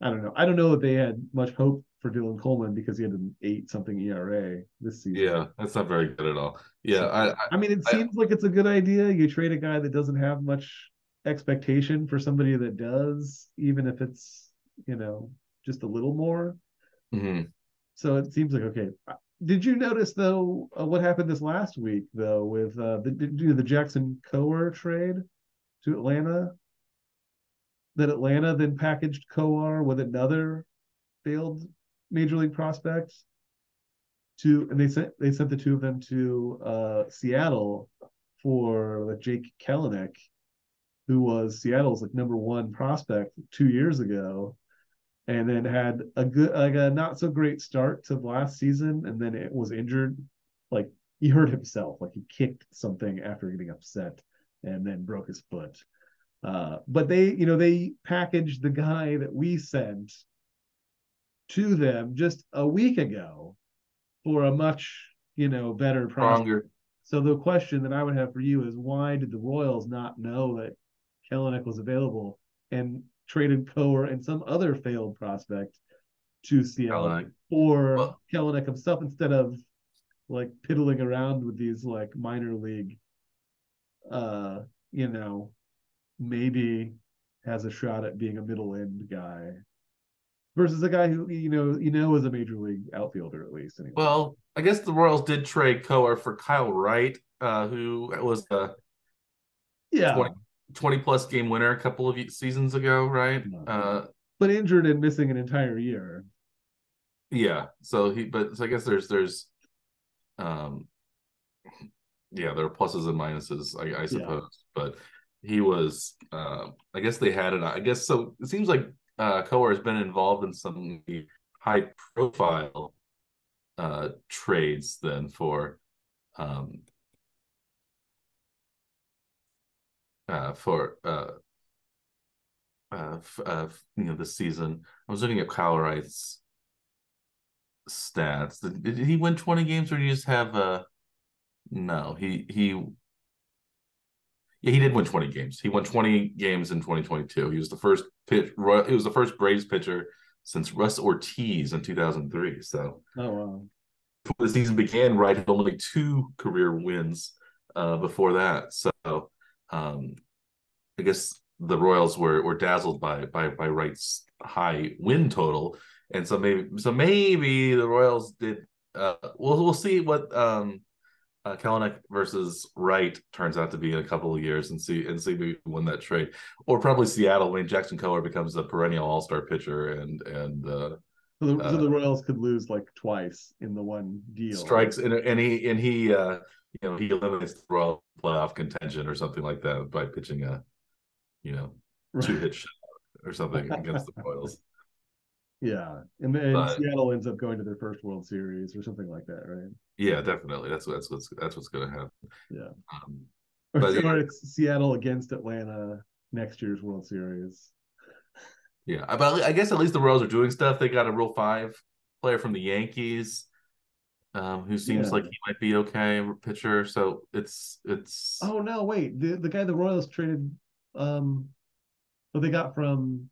I don't know. I don't know that they had much hope for Dylan Coleman because he had an 8-something ERA this season. Yeah, that's not very good at all. Yeah, so, I mean, it seems like it's a good idea. You trade a guy that doesn't have much expectation for somebody that does, even if it's, you know, just a little more. Mm-hmm. So it seems like okay. Did you notice though what happened this last week though with the Jackson Kowar trade to Atlanta? That Atlanta then packaged Kowar with another failed major league prospect to, and they sent the two of them to Seattle for like Jake Kalanick, who was Seattle's like number 1 prospect 2 years ago, and then had a good, like a not so great start to last season, and then it was injured. Like he hurt himself, like he kicked something after getting upset, and then broke his foot. But they, you know, they packaged the guy that we sent to them just a week ago for a much, you know, better prospect. So the question that I would have for you is why did the Royals not know that Kalanick was available and traded Kowar and some other failed prospect to Seattle for Kalanick himself instead of like piddling around with these like minor league, you know, maybe has a shot at being a middle end guy versus a guy who, you know, is a major league outfielder at least. Anyway. Well, I guess the Royals did trade Kowar for Kyle Wright, who was a 20-plus game winner a couple of seasons ago, right? But injured and missing an entire year. Yeah, so I guess there's there are pluses and minuses, I suppose. Yeah. But he was, I guess they had it. I guess so. It seems like Kowar has been involved in some high-profile trades then for the season. I was looking at Kyle Wright's stats. Did he win 20 games, or did he just have a? No, he did win 20 games. He won 20 games in 2022. He was the first Braves pitcher since Russ Ortiz in 2003. So, oh wow! Before the season began, Wright had only 2 career wins before that. So, I guess the Royals were dazzled by Wright's high win total, and so maybe the Royals did. We'll see what Kalanick versus Wright turns out to be in a couple of years, and see who won that trade, or probably Seattle when Jackson Keller becomes a perennial all-star pitcher, so the Royals could lose like twice in the one deal. Strikes he eliminates the Royal playoff contention or something like that by pitching a two-hit shutout or something against the Royals. Yeah, and then Seattle ends up going to their first World Series or something like that, right? Yeah, definitely. That's what's going to happen. Yeah. It's Seattle against Atlanta next year's World Series. Yeah, but I guess at least the Royals are doing stuff. They got a Rule 5 player from the Yankees, who seems like he might be okay pitcher. So it's. Oh no! Wait, the guy the Royals traded, what they got from.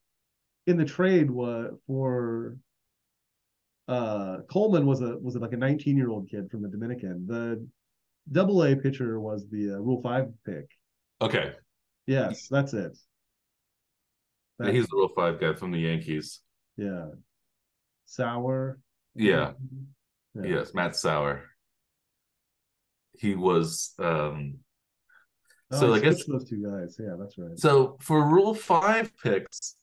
In the trade for Coleman was like a 19-year-old kid from the Dominican. The Double-A pitcher was the Rule 5 pick. Okay. Yes, that's it. He's the Rule 5 guy from the Yankees. Yeah. Sauer. Yeah. Yeah. Yes, Matt Sauer. He was. So I guess those two guys. Yeah, that's right. So for Rule 5 picks.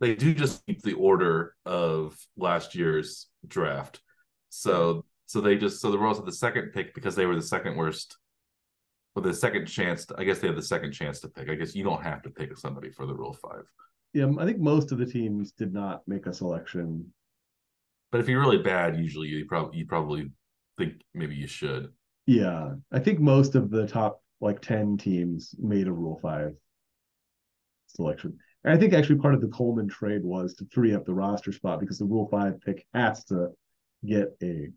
They do just keep the order of last year's draft, so the Royals had the second pick because they were the second worst, or the second chance. I guess they had the second chance to pick. I guess you don't have to pick somebody for the Rule 5. Yeah, I think most of the teams did not make a selection. But if you're really bad, usually you probably think maybe you should. Yeah, I think most of the top 10 teams made a Rule 5 selection. I think actually part of the Coleman trade was to free up the roster spot because the Rule 5 pick has to get a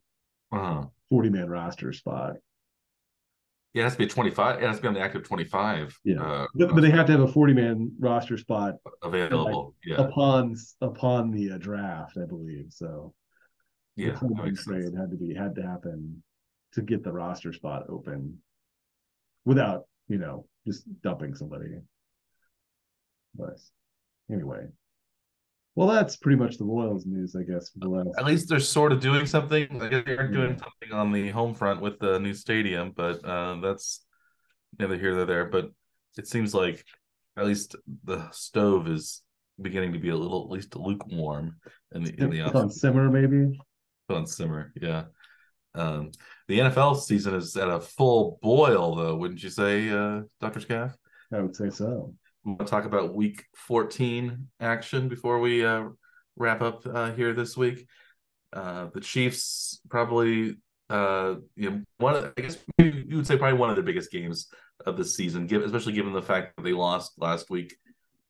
40-man roster spot. Yeah, it has to be 25. It has to be on the active 25. Yeah, but they have to have a 40-man roster spot available. Upon the draft, I believe. So yeah, the Coleman trade had to happen to get the roster spot open without just dumping somebody. Nice. Anyway, well, that's pretty much the Royals news, I guess. At least they're sort of doing something. They're doing something on the home front with the new stadium, but that's neither here nor there. But it seems like at least the stove is beginning to be at least lukewarm in the it's on simmer, maybe. It's on simmer, yeah. The NFL season is at a full boil, though, wouldn't you say, Dr. Scaff? I would say so. We'll talk about Week 14 action before we wrap up here this week. The Chiefs probably, probably one of the biggest games of the season, especially given the fact that they lost last week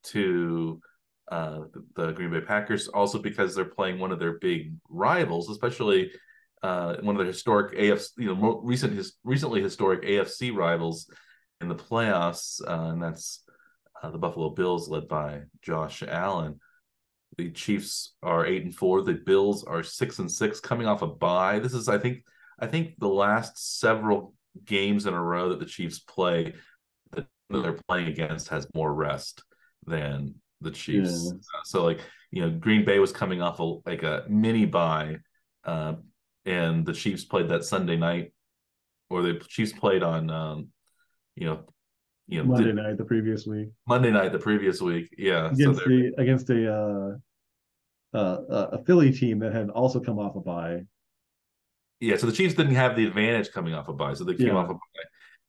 to the Green Bay Packers. Also because they're playing one of their big rivals, especially one of their historic AFC, recently historic AFC rivals in the playoffs, and that's. The Buffalo Bills, led by Josh Allen. The Chiefs are 8-4. The Bills are 6-6, coming off a bye. This is, I think the last several games in a row that the Chiefs play that they're playing against has more rest than the Chiefs. Yeah. So, Green Bay was coming off a mini bye, and the Chiefs played that Sunday night, or the Chiefs played on, Monday night the previous week, yeah. Against a Philly team that had also come off a bye. Yeah, so the Chiefs didn't have the advantage coming off a bye, so they came off a bye,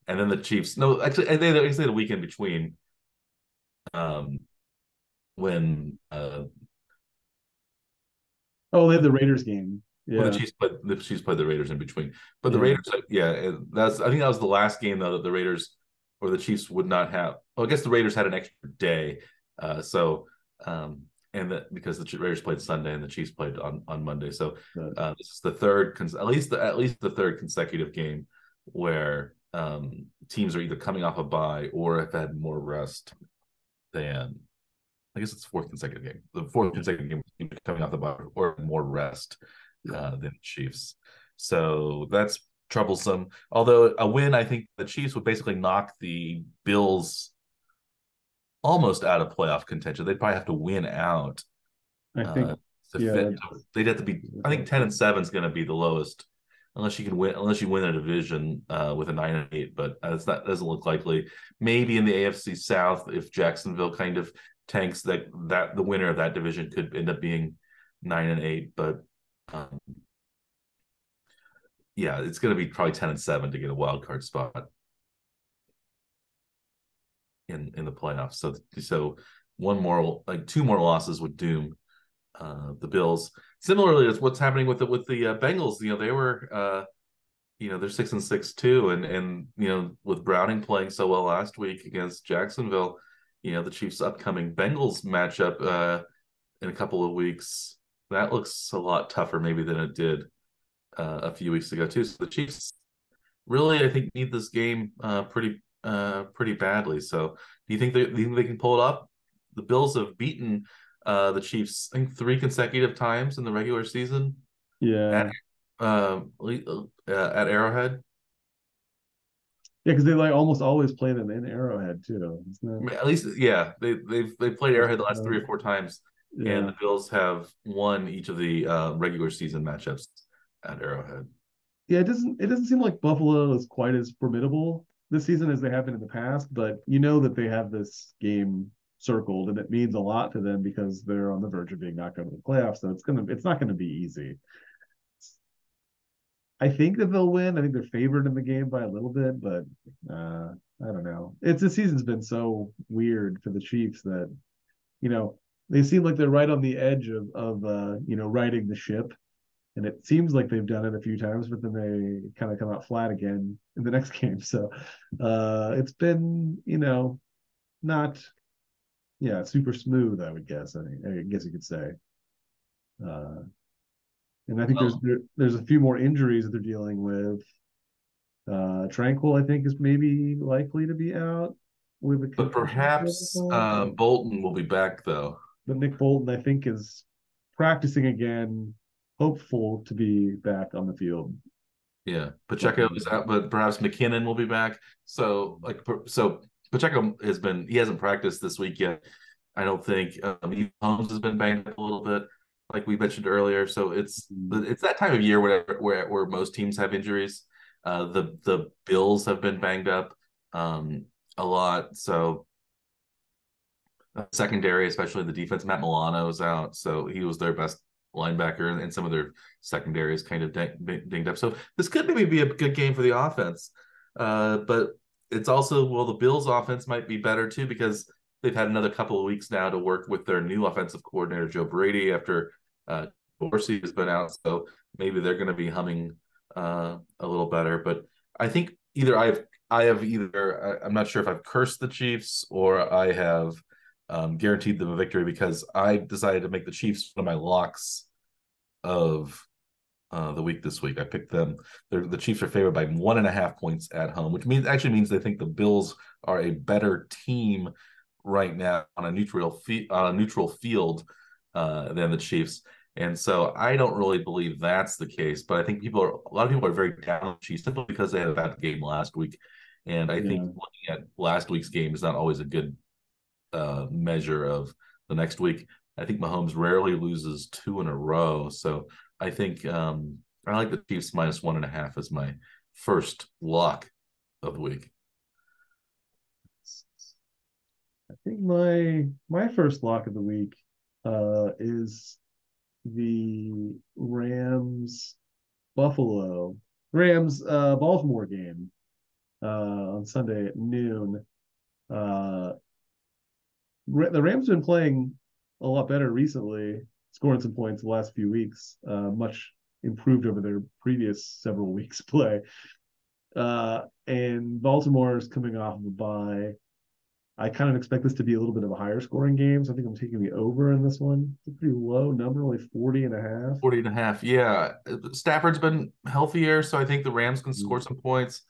and then the Chiefs. No, actually, they had a week in between. When they had the Raiders game. Yeah. Well, the Chiefs played the Raiders in between, but the Raiders, I think that was the last game though that the Raiders or the Chiefs would not have. Well, I guess the Raiders had an extra day, because the Raiders played Sunday and the Chiefs played on Monday, so this is the third consecutive game where teams are either coming off a bye or have had more rest than. I guess it's the fourth consecutive game coming off the bye or more rest than Chiefs. So that's troublesome. Although a win, I think the Chiefs would basically knock the Bills almost out of playoff contention. They'd probably have to win out. They'd have to be. I think 10-7 is going to be the lowest, unless you win a division with a 9-8. But that doesn't look likely. Maybe in the AFC South, if Jacksonville kind of tanks, that the winner of that division could end up being 9-8. But it's going to be probably 10-7 to get a wild card spot in the playoffs. So two more losses would doom the Bills. Similarly, that's what's happening with the Bengals. You know, they were they're 6-6 too, and you know, with Browning playing so well last week against Jacksonville, you know, the Chiefs' upcoming Bengals matchup in a couple of weeks, that looks a lot tougher maybe than it did a few weeks ago too. So the Chiefs really, I think, need this game pretty badly. So do you think they can pull it up? The Bills have beaten the Chiefs, I think, 3 consecutive times in the regular season. Yeah. At Arrowhead. Yeah, because they almost always play them in Arrowhead too. At least, they played Arrowhead the last 3 or 4 times, and the Bills have won each of the regular season matchups at Arrowhead. Yeah, it doesn't seem like Buffalo is quite as formidable this season as they have been in the past, but you know that they have this game circled, and it means a lot to them because they're on the verge of being knocked out of the playoffs. So it's not gonna be easy. I think that they'll win. I think they're favored in the game by a little bit, but I don't know. The season's been so weird for the Chiefs that, you know, they seem like they're right on the edge of righting the ship, and it seems like they've done it a few times, but then they kind of come out flat again in the next game. So it's been, you know, not super smooth, I would guess. I guess you could say. And I think there's a few more injuries that they're dealing with. Tranquil, I think, is maybe likely to be out with a. But perhaps Bolton will be back though. But Nick Bolton, I think, is practicing again, hopeful to be back on the field. Yeah, Pacheco is out, but perhaps McKinnon will be back. So Pacheco he hasn't practiced this week yet. I don't think. Holmes has been banged up a little bit, like we mentioned earlier. So it's that time of year where most teams have injuries. The Bills have been banged up a lot. So secondary, especially the defense, Matt Milano is out. So he was their best linebacker, and some of their secondary is kind of dinged up. So this could maybe be a good game for the offense. But it's also, the Bills offense might be better too, because they've had another couple of weeks now to work with their new offensive coordinator, Joe Brady, after Dorsey has been out. So maybe they're going to be humming a little better. But I think I'm not sure if I've cursed the Chiefs or I have guaranteed them a victory, because I decided to make the Chiefs one of my locks of the week this week. I picked them. The Chiefs are favored by 1.5 points at home, which means they think the Bills are a better team right now on a neutral field than the Chiefs, and so I don't really believe that's the case. But I think a lot of people are very down on the Chiefs simply because they had a bad game last week, and I think looking at last week's game is not always a good measure of the next week. I think Mahomes rarely loses 2 in a row, so I think I like the Chiefs minus 1.5 as my first lock of the week. I think my first lock of the week is the Rams Baltimore game on Sunday at noon. The Rams have been playing a lot better recently, scoring some points the last few weeks, much improved over their previous several weeks' play. And Baltimore is coming off of a bye. I kind of expect this to be a little bit of a higher scoring game, so I think I'm taking the over in this one. It's a pretty low number, only 40.5. 40.5, yeah. Stafford's been healthier, so I think the Rams can score some points.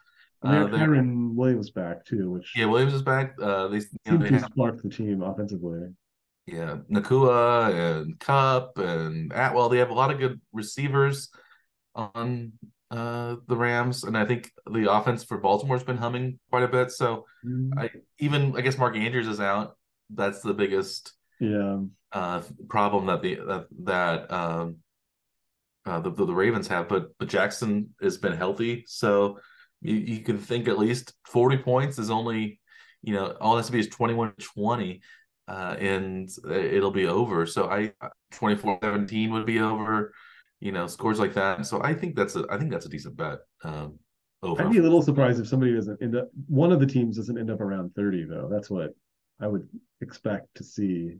Kyron Williams back, too. Williams is back. They sparked the team offensively. Yeah, Nakua and Kupp and Atwell, they have a lot of good receivers on the Rams, and I think the offense for Baltimore's been humming quite a bit. So I guess Mark Andrews is out. That's the biggest problem that the Ravens have. But Jackson has been healthy, so you can think at least 40 points is only, all it has to be is 21-20, and it'll be over. So 24-17 would be over. Scores like that. So I think that's a decent bet. Over. I'd be a little surprised if somebody doesn't end up. One of the teams doesn't end up around 30, though. That's what I would expect to see.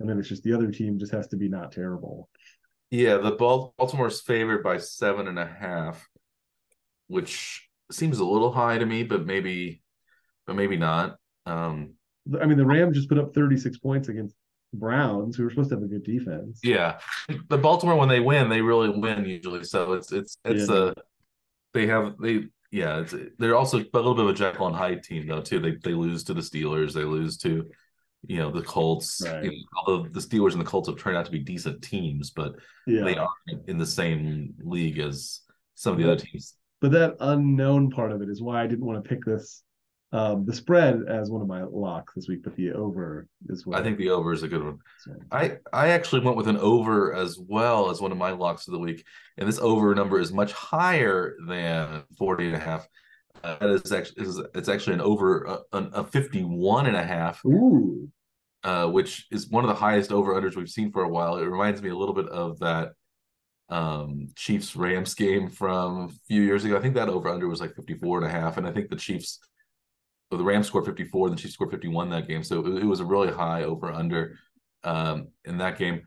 And then it's just the other team just has to be not terrible. Yeah, the Baltimore's favored by 7.5, which seems a little high to me, but maybe not. The Rams just put up 36 points against Browns, who were supposed to have a good defense. Yeah, the Baltimore, when they win, they really win usually. So they're also a little bit of a Jekyll and Hyde team though too. They lose to the Steelers, they lose to the Colts. Right. Although the Steelers and the Colts have turned out to be decent teams, but they are in the same league as some of the other teams. But that unknown part of it is why I didn't want to pick this. The spread as one of my locks this week, but the over is what I think. The over is a good one. Sorry. I actually went with an over as well as one of my locks of the week, and this over number is much higher than 40.5. That is actually an over a 51.5. Ooh, which is one of the highest over unders we've seen for a while. It reminds me a little bit of that Chiefs Rams game from a few years ago. I think that over under was like 54.5, and I think the Rams scored 54, and the Chiefs scored 51 that game. So it was a really high over-under in that game.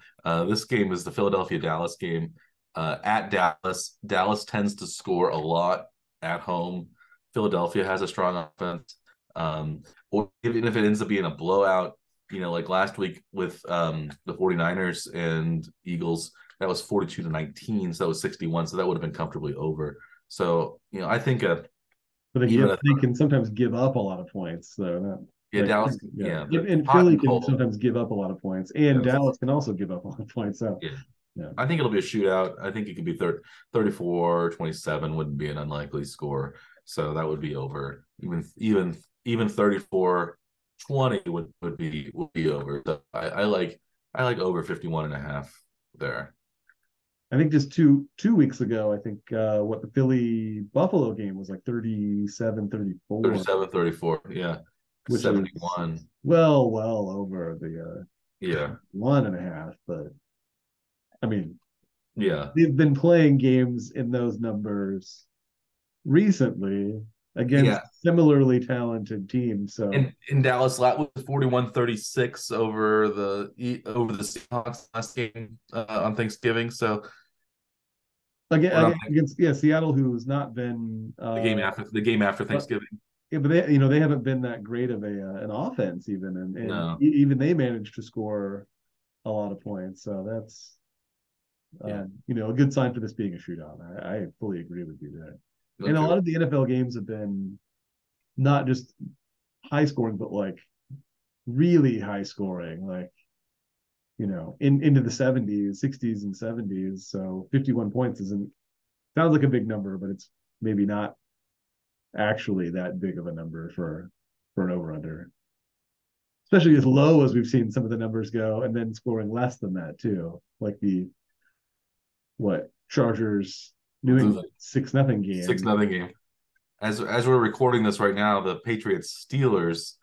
This game is the Philadelphia-Dallas game at Dallas. Dallas tends to score a lot at home. Philadelphia has a strong offense. Or even if it ends up being a blowout, like last week with the 49ers and Eagles, that was 42-19, so that was 61, so that would have been comfortably over. So, I think they can sometimes give up a lot of points. Dallas. And Philly can sometimes give up a lot of points, and Dallas can also give up a lot of points. So, I think it'll be a shootout. I think it could be 34-27 wouldn't be an unlikely score. So that would be over. Even 34-20 would be over. So I like over 51.5 there. I think just two weeks ago, I think what the Philly-Buffalo game was like 37-34. 37-34, yeah. Which 71. Is well over the 1.5. But, they've been playing games in those numbers recently against similarly talented teams. So in Dallas, that was 41-36 over the Seahawks last game on Thanksgiving. So again against Seattle, who's not been the game after Thanksgiving. But they they haven't been that great of an offense even, and no. Even they managed to score a lot of points. So that's a good sign for this being a shootout. I fully agree with you there. And a lot of the NFL games have been not just high scoring, but like really high scoring, like, into the 70s, 60s and 70s. So 51 points sounds like a big number, but it's maybe not actually that big of a number for an over-under, especially as low as we've seen some of the numbers go, and then scoring less than that too. Like the, Chargers, New England 6-0 game. 6-0 game. As we're recording this right now, the Patriots Steelers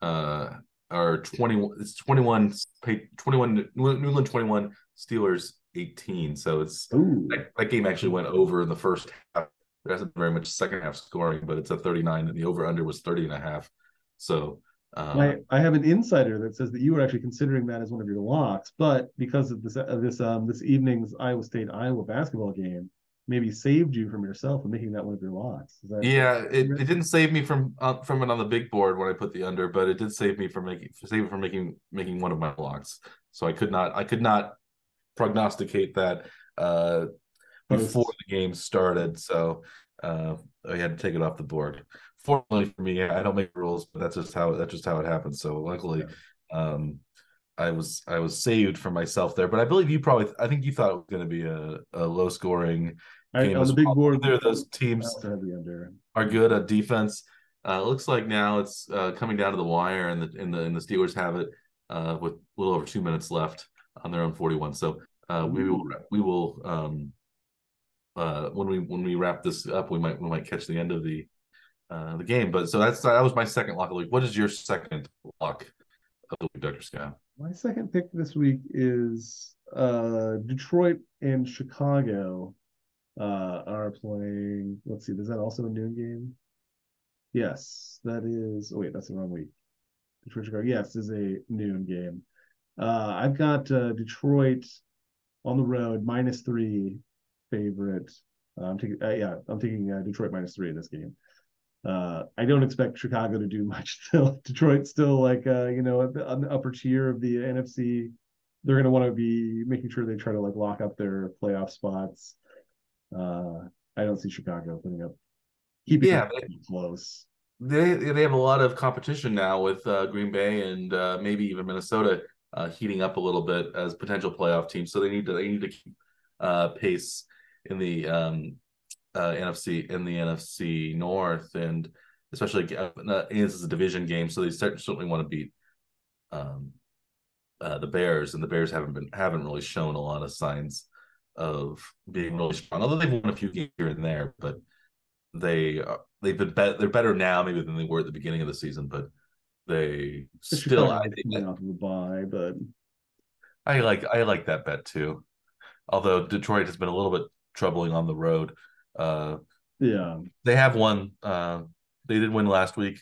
are 21. It's 21. New England 21. Steelers 18. So it's that game actually went over in the first half. There hasn't been very much second half scoring, but it's a 39, and the over under was 30.5. So I have an insider that says that you were actually considering that as one of your locks, but because of this evening's Iowa State-Iowa basketball game, maybe saved you from yourself and making that one of your locks. It didn't save me from it on the big board when I put the under, but it did save me from making one of my locks. So I could not prognosticate that before the game started. So I had to take it off the board. Fortunately for me, I don't make rules, but that's just how it happens. So luckily, I was saved for myself there. But I believe I think you thought it was going to be a low scoring game. On the big board there, those teams are good at defense. It looks like now it's coming down to the wire, and the Steelers have it with a little over 2 minutes left on their own 41. So we will when we wrap this up, we might catch the end of the game. But so that was my second lock of the week. What is your second lock of the week, Dr. Scott? My second pick this week is Detroit and Chicago are playing. Let's see, is that also a noon game? Yes, that is. Oh wait, that's the wrong week. Detroit, Chicago. Yes, is a noon game. I've got Detroit on the road -3 favorite. I'm taking Detroit -3 in this game. I don't expect Chicago to do much. Detroit's still on the upper tier of the NFC. They're going to want to be making sure they try to lock up their playoff spots. I don't see Chicago opening up. Keeping it close. They have a lot of competition now with Green Bay and maybe even Minnesota heating up a little bit as potential playoff teams. So they need to keep pace in the NFC in the NFC North, and especially this is a division game, so they certainly want to beat the Bears, and the Bears haven't really shown a lot of signs of being really strong. Although they've won a few games here and there, but they're better now maybe than they were at the beginning of the season. But I like that bet too. Although Detroit has been a little bit troubling on the road. They have won. They did win last week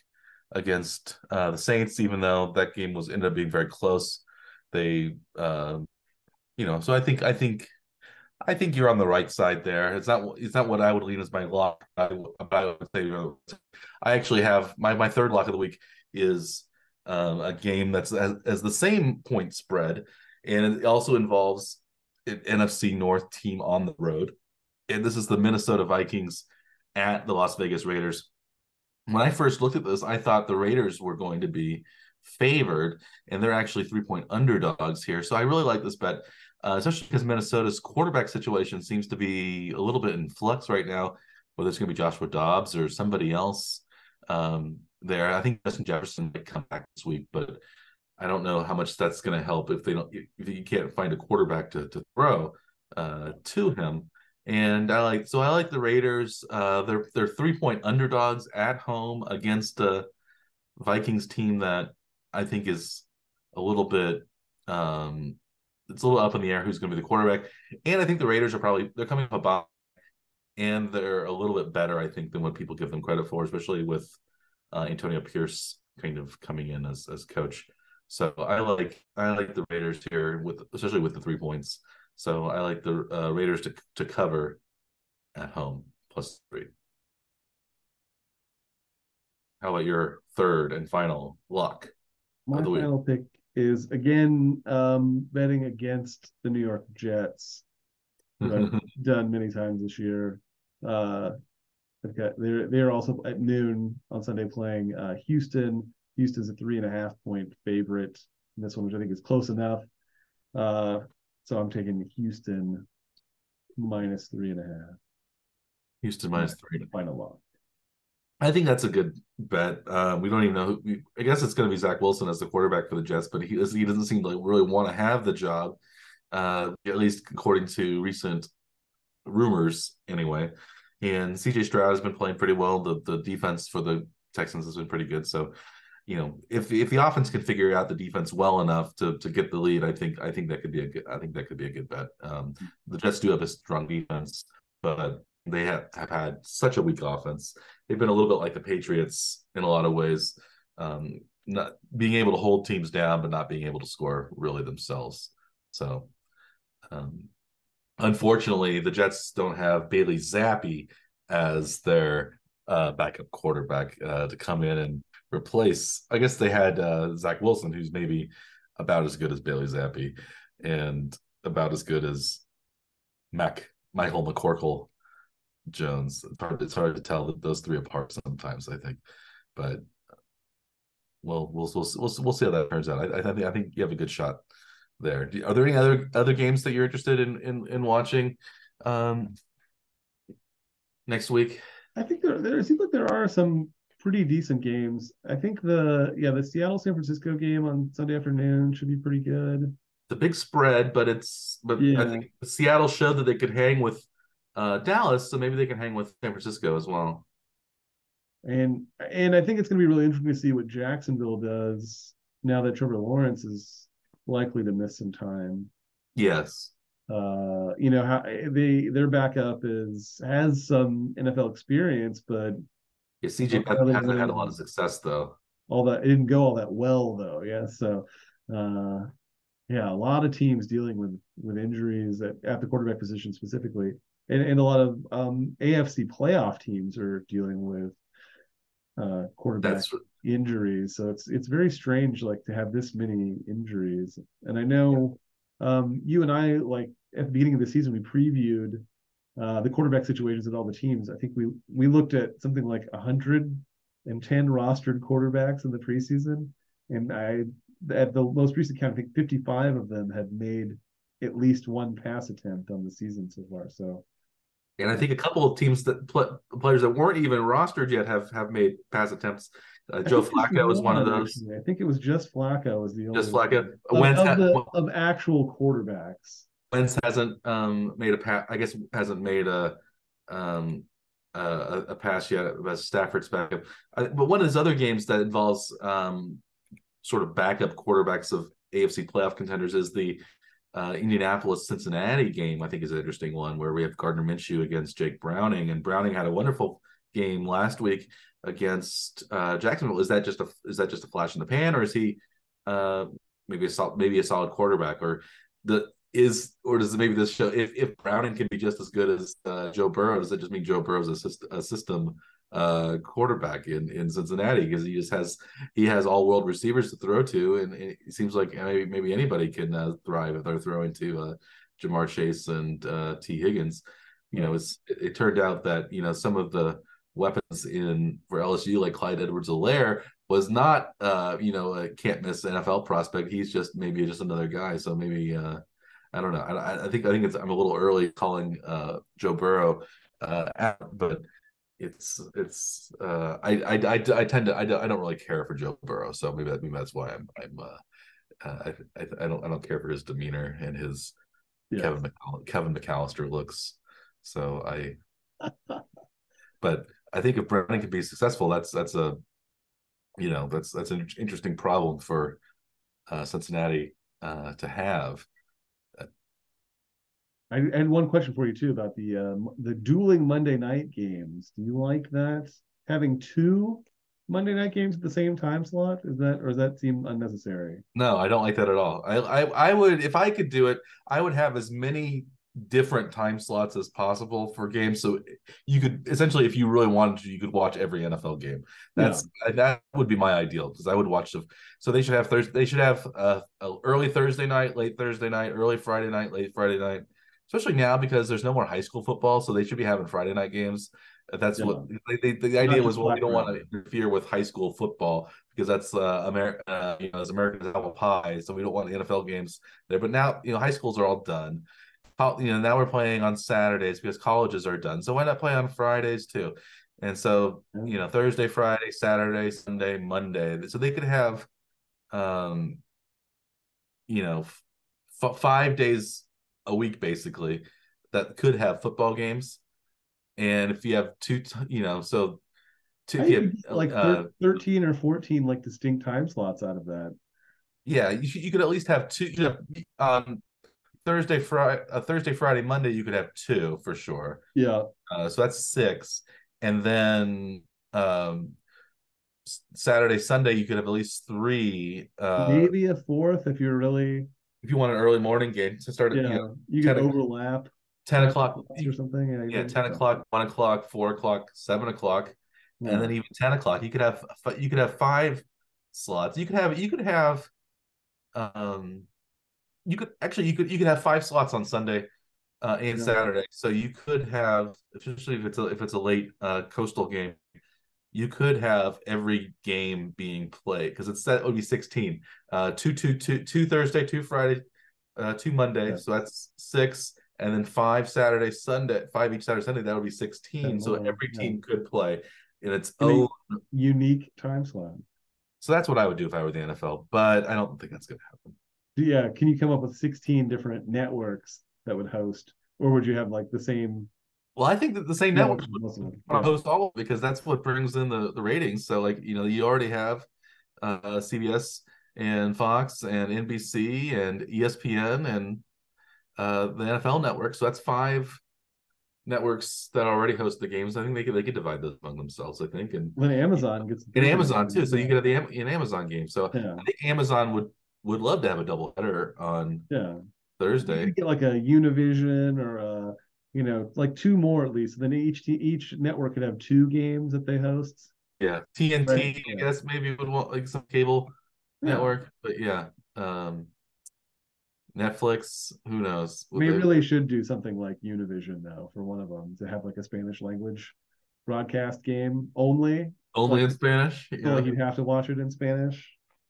against the Saints, even though that game ended up being very close. So I think you're on the right side there. It's not what I would lean as my lock. I would say, I actually have my third lock of the week is a game that's as the same point spread, and it also involves an NFC North team on the road. And this is the Minnesota Vikings at the Las Vegas Raiders. When I first looked at this, I thought the Raiders were going to be favored, and they're actually 3-point underdogs here. So I really like this bet, especially because Minnesota's quarterback situation seems to be a little bit in flux right now, whether it's going to be Joshua Dobbs or somebody else there. I think Justin Jefferson might come back this week, but I don't know how much that's going to help if you can't find a quarterback to throw to him. And I like the Raiders. They're 3-point underdogs at home against a Vikings team that I think is a little bit it's a little up in the air who's going to be the quarterback. And I think the Raiders are they're coming up a bye, and they're a little bit better I think than what people give them credit for, especially with Antonio Pierce kind of coming in as coach. So I like the Raiders here especially with the 3 points. So I like the Raiders to cover at home +3. How about your third and final lock? My final pick is, again, betting against the New York Jets, who I've done many times this year. They're also at noon on Sunday playing Houston. Houston's a 3.5-point favorite in this one, which I think is close enough. So I'm taking Houston -3.5. Houston -3. Final lock. I think that's a good bet. We don't even know I guess it's going to be Zach Wilson as the quarterback for the Jets, but he doesn't seem to really want to have the job, at least according to recent rumors anyway. And CJ Stroud has been playing pretty well. The defense for the Texans has been pretty good. So, if the offense can figure out the defense well enough to get the lead, I think that could be a good bet. The Jets do have a strong defense, but they have had such a weak offense. They've been a little bit like the Patriots in a lot of ways. not being able to hold teams down, but not being able to score really themselves. So unfortunately, the Jets don't have Bailey Zappi as their backup quarterback to come in and replace. I guess they had Zach Wilson, who's maybe about as good as Bailey Zappi and about as good as Michael McCorkle Jones. It's hard to tell those three apart sometimes, I think, but we'll see how that turns out. I think you have a good shot there. Are there any other games that you're interested in watching next week? I think there seems like there are some pretty decent games. I think the Seattle San Francisco game on Sunday afternoon should be pretty good. The big spread, but I think Seattle showed that they could hang with Dallas, so maybe they can hang with San Francisco as well. And I think it's going to be really interesting to see what Jacksonville does now that Trevor Lawrence is likely to miss some time. Yes. You know, how their backup has some NFL experience, but yeah, CJ hasn't had a lot of success though. It didn't go all that well though. Yeah, so a lot of teams dealing with injuries at the quarterback position specifically, and a lot of AFC playoff teams are dealing with quarterback injuries. So it's very strange, like, to have this many injuries. And I know you and I, like, at the beginning of the season, we previewed the quarterback situations at all the teams. I think we looked at something like 110 rostered quarterbacks in the preseason, and at the most recent count, I think 55 of them had made at least one pass attempt on the season so far. So, and I think a couple of teams that players that weren't even rostered yet have made pass attempts. Joe Flacco was one of those. I think it was just Flacco was the only. Just Flacco. Wentz of actual quarterbacks. Wentz hasn't made a pass. I guess hasn't made a pass yet. As Stafford's backup, but one of his other games that involves sort of backup quarterbacks of AFC playoff contenders is the Indianapolis-Cincinnati game, I think, is an interesting one, where we have Gardner Minshew against Jake Browning, and Browning had a wonderful game last week against Jacksonville. Is that just a flash in the pan, or is he maybe a solid quarterback, or does maybe this show if Browning can be just as good as Joe Burrow, does it just mean Joe Burrow's a system quarterback in Cincinnati, because he has all world receivers to throw to, and it seems like maybe anybody can thrive if they're throwing to Jamar Chase and T. Higgins. You know, it turned out that, you know, some of the weapons for LSU, like Clyde Edwards-Helaire, was not a can't miss NFL prospect. He's just maybe just another guy. So maybe I don't know. I think I'm a little early calling Joe Burrow out, but. I don't really care for Joe Burrow, so maybe that's why I don't care for his demeanor and his Kevin McAllister looks. So but I think if Browning can be successful, that's an interesting problem for Cincinnati to have. I had one question for you too about the dueling Monday night games. Do you like that? Having two Monday night games at the same time slot, does that seem unnecessary? No, I don't like that at all. I would, if I could do it, I would have as many different time slots as possible for games. So you could essentially, if you really wanted to, you could watch every NFL game. That would be my ideal, because I would watch them. So they should have early Thursday night, late Thursday night, early Friday night, late Friday night. Especially now, because there's no more high school football, so they should be having Friday night games. That's what the idea was. Well, we don't want to interfere with high school football, because that's as American as apple pie. So we don't want the NFL games there. But now, you know, high schools are all done. Now we're playing on Saturdays because colleges are done. So why not play on Fridays too? And so, you know, Thursday, Friday, Saturday, Sunday, Monday. So they could have, 5 days a week basically that could have football games. And if you have two, 13 or 14 like distinct time slots out of that, you could at least have two. Thursday, Friday, Monday, you could have two for sure. So that's six, and then Saturday, Sunday, you could have at least three. Maybe a fourth if you're really... If you want an early morning game to start at, yeah, you can overlap. 10 o'clock or something. Yeah, 10 o'clock, 1 o'clock, 4 o'clock, 7 o'clock, yeah. And then even 10 o'clock. You could have five slots. You could have five slots on Sunday and Saturday. So you could have, especially if it's a late coastal game, you could have every game being played because it would be 16. Two Thursday, two Friday, two Monday. Yeah. So that's 6. And then 5 Saturday, Sunday, 5 each Saturday, Sunday, that would be 16. So every team could play in its own unique time slot. So that's what I would do if I were the NFL, but I don't think that's going to happen. Yeah. Can you come up with 16 different networks that would host, or would you have like the same? Well, I think that the same networks would host all, because that's what brings in the ratings. So like, you already have CBS and Fox and NBC and ESPN and the NFL network, so that's 5 networks that already host the games. I think they could divide those among themselves. I think, and then Amazon gets and Amazon too. So you could have an Amazon game. So yeah. I think Amazon would love to have a doubleheader on Thursday. You could get like a Univision or a, like 2 more at least. Then each network could have 2 games that they host. Yeah, TNT. Right. I guess maybe would want like some cable network, but yeah. Netflix, who knows? We really should do something like Univision though for one of them, to have like a Spanish language broadcast game only in Spanish. Yeah. So like you'd have to watch it in Spanish.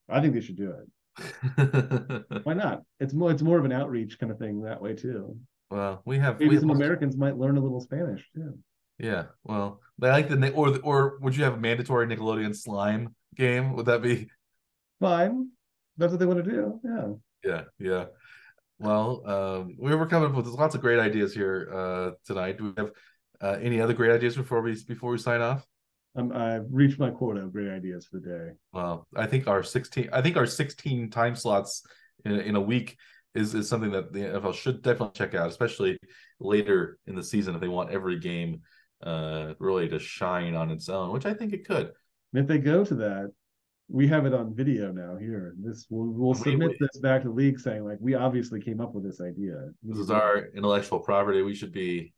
I think they should do it. Why not? It's more of an outreach kind of thing that way too. Well, we have Americans might learn a little Spanish too. Yeah, well, I like or would you have a mandatory Nickelodeon slime game? Would that be fine? That's what they want to do. Yeah. Yeah. Well, we were coming up with lots of great ideas here tonight. Do we have any other great ideas before we sign off? I've reached my quota of great ideas for the day. Well, I think our 16 time slots in a week is something that the NFL should definitely check out, especially later in the season if they want every game really to shine on its own, which I think it could. And if they go to that. We have it on video now here. We'll submit this back to the league saying, like, we obviously came up with this idea. This is our intellectual property. We should be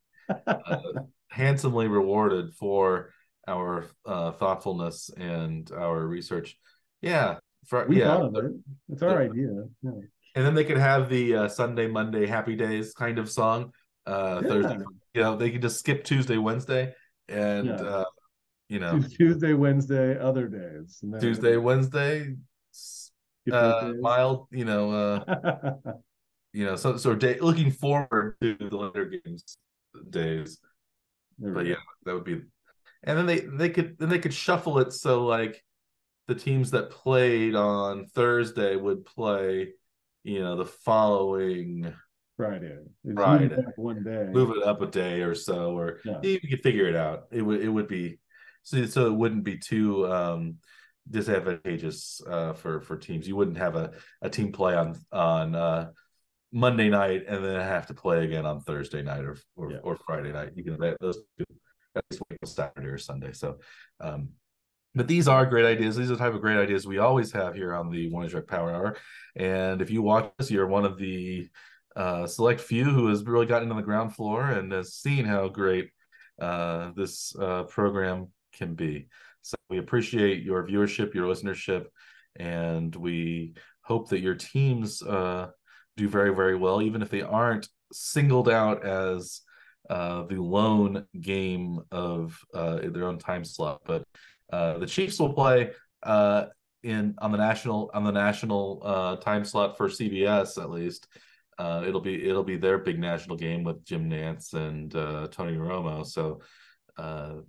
handsomely rewarded for our thoughtfulness and our research. Yeah. Thought of it. It's our idea. Yeah. And then they could have the Sunday, Monday, happy days kind of song. Thursday. They could just skip Tuesday, Wednesday. And... Yeah. Tuesday, Wednesday, other days. No. Tuesday, Wednesday, mild. So day looking forward to the later games days. But yeah, that would be. And then they could shuffle it so like the teams that played on Thursday would play, the following Friday. Move it up a day or so, or you could figure it out. It would be. So it wouldn't be too disadvantageous for teams. You wouldn't have a team play on Monday night and then have to play again on Thursday night or Friday night. You can those two at least wait till Saturday or Sunday. So, but these are great ideas. These are the type of great ideas we always have here on the One Drug Power Hour. And if you watch us, you're one of the select few who has really gotten on the ground floor and has seen how great this program can be. So we appreciate your viewership, your listenership, and we hope that your teams do very, very well, even if they aren't singled out as the lone game of their own time slot. But the Chiefs will play on the national time slot for CBS at least. It'll be their big national game with Jim Nantz and Tony Romo. So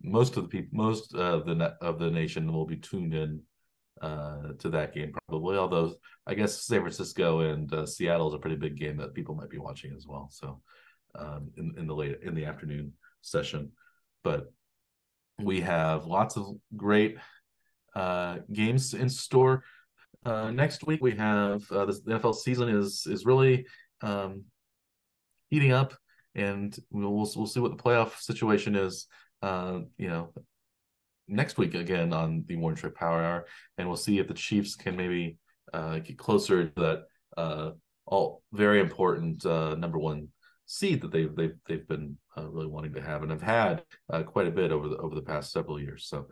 most of the nation will be tuned in to that game probably. Although I guess San Francisco and Seattle is a pretty big game that people might be watching as well. So in the afternoon session, but we have lots of great games in store. Next week we have the NFL season is really. Heating up, and we'll see what the playoff situation is. next week again on the Warren Trade Power Hour, and we'll see if the Chiefs can maybe get closer to that all very important number 1 seed that they've been really wanting to have and have had quite a bit over the past several years. So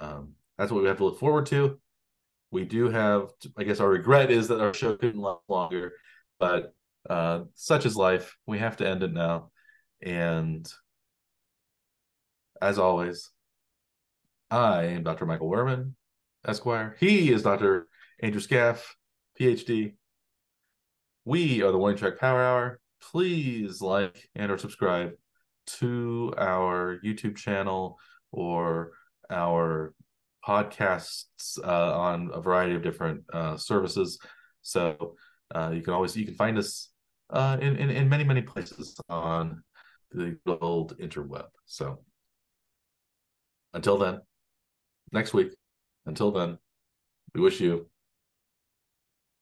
that's what we have to look forward to. We do have, I guess, our regret is that our show couldn't last longer, but such is life. We have to end it now. And as always, I am Dr. Michael Worman, Esquire. He is Dr. Andrew Scaff, PhD. We are the Warning Track Power Hour. Please like and or subscribe to our YouTube channel or our podcasts on a variety of different services. So you can find us in many places on the old interweb. So until then, next week, we wish you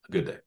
a good day.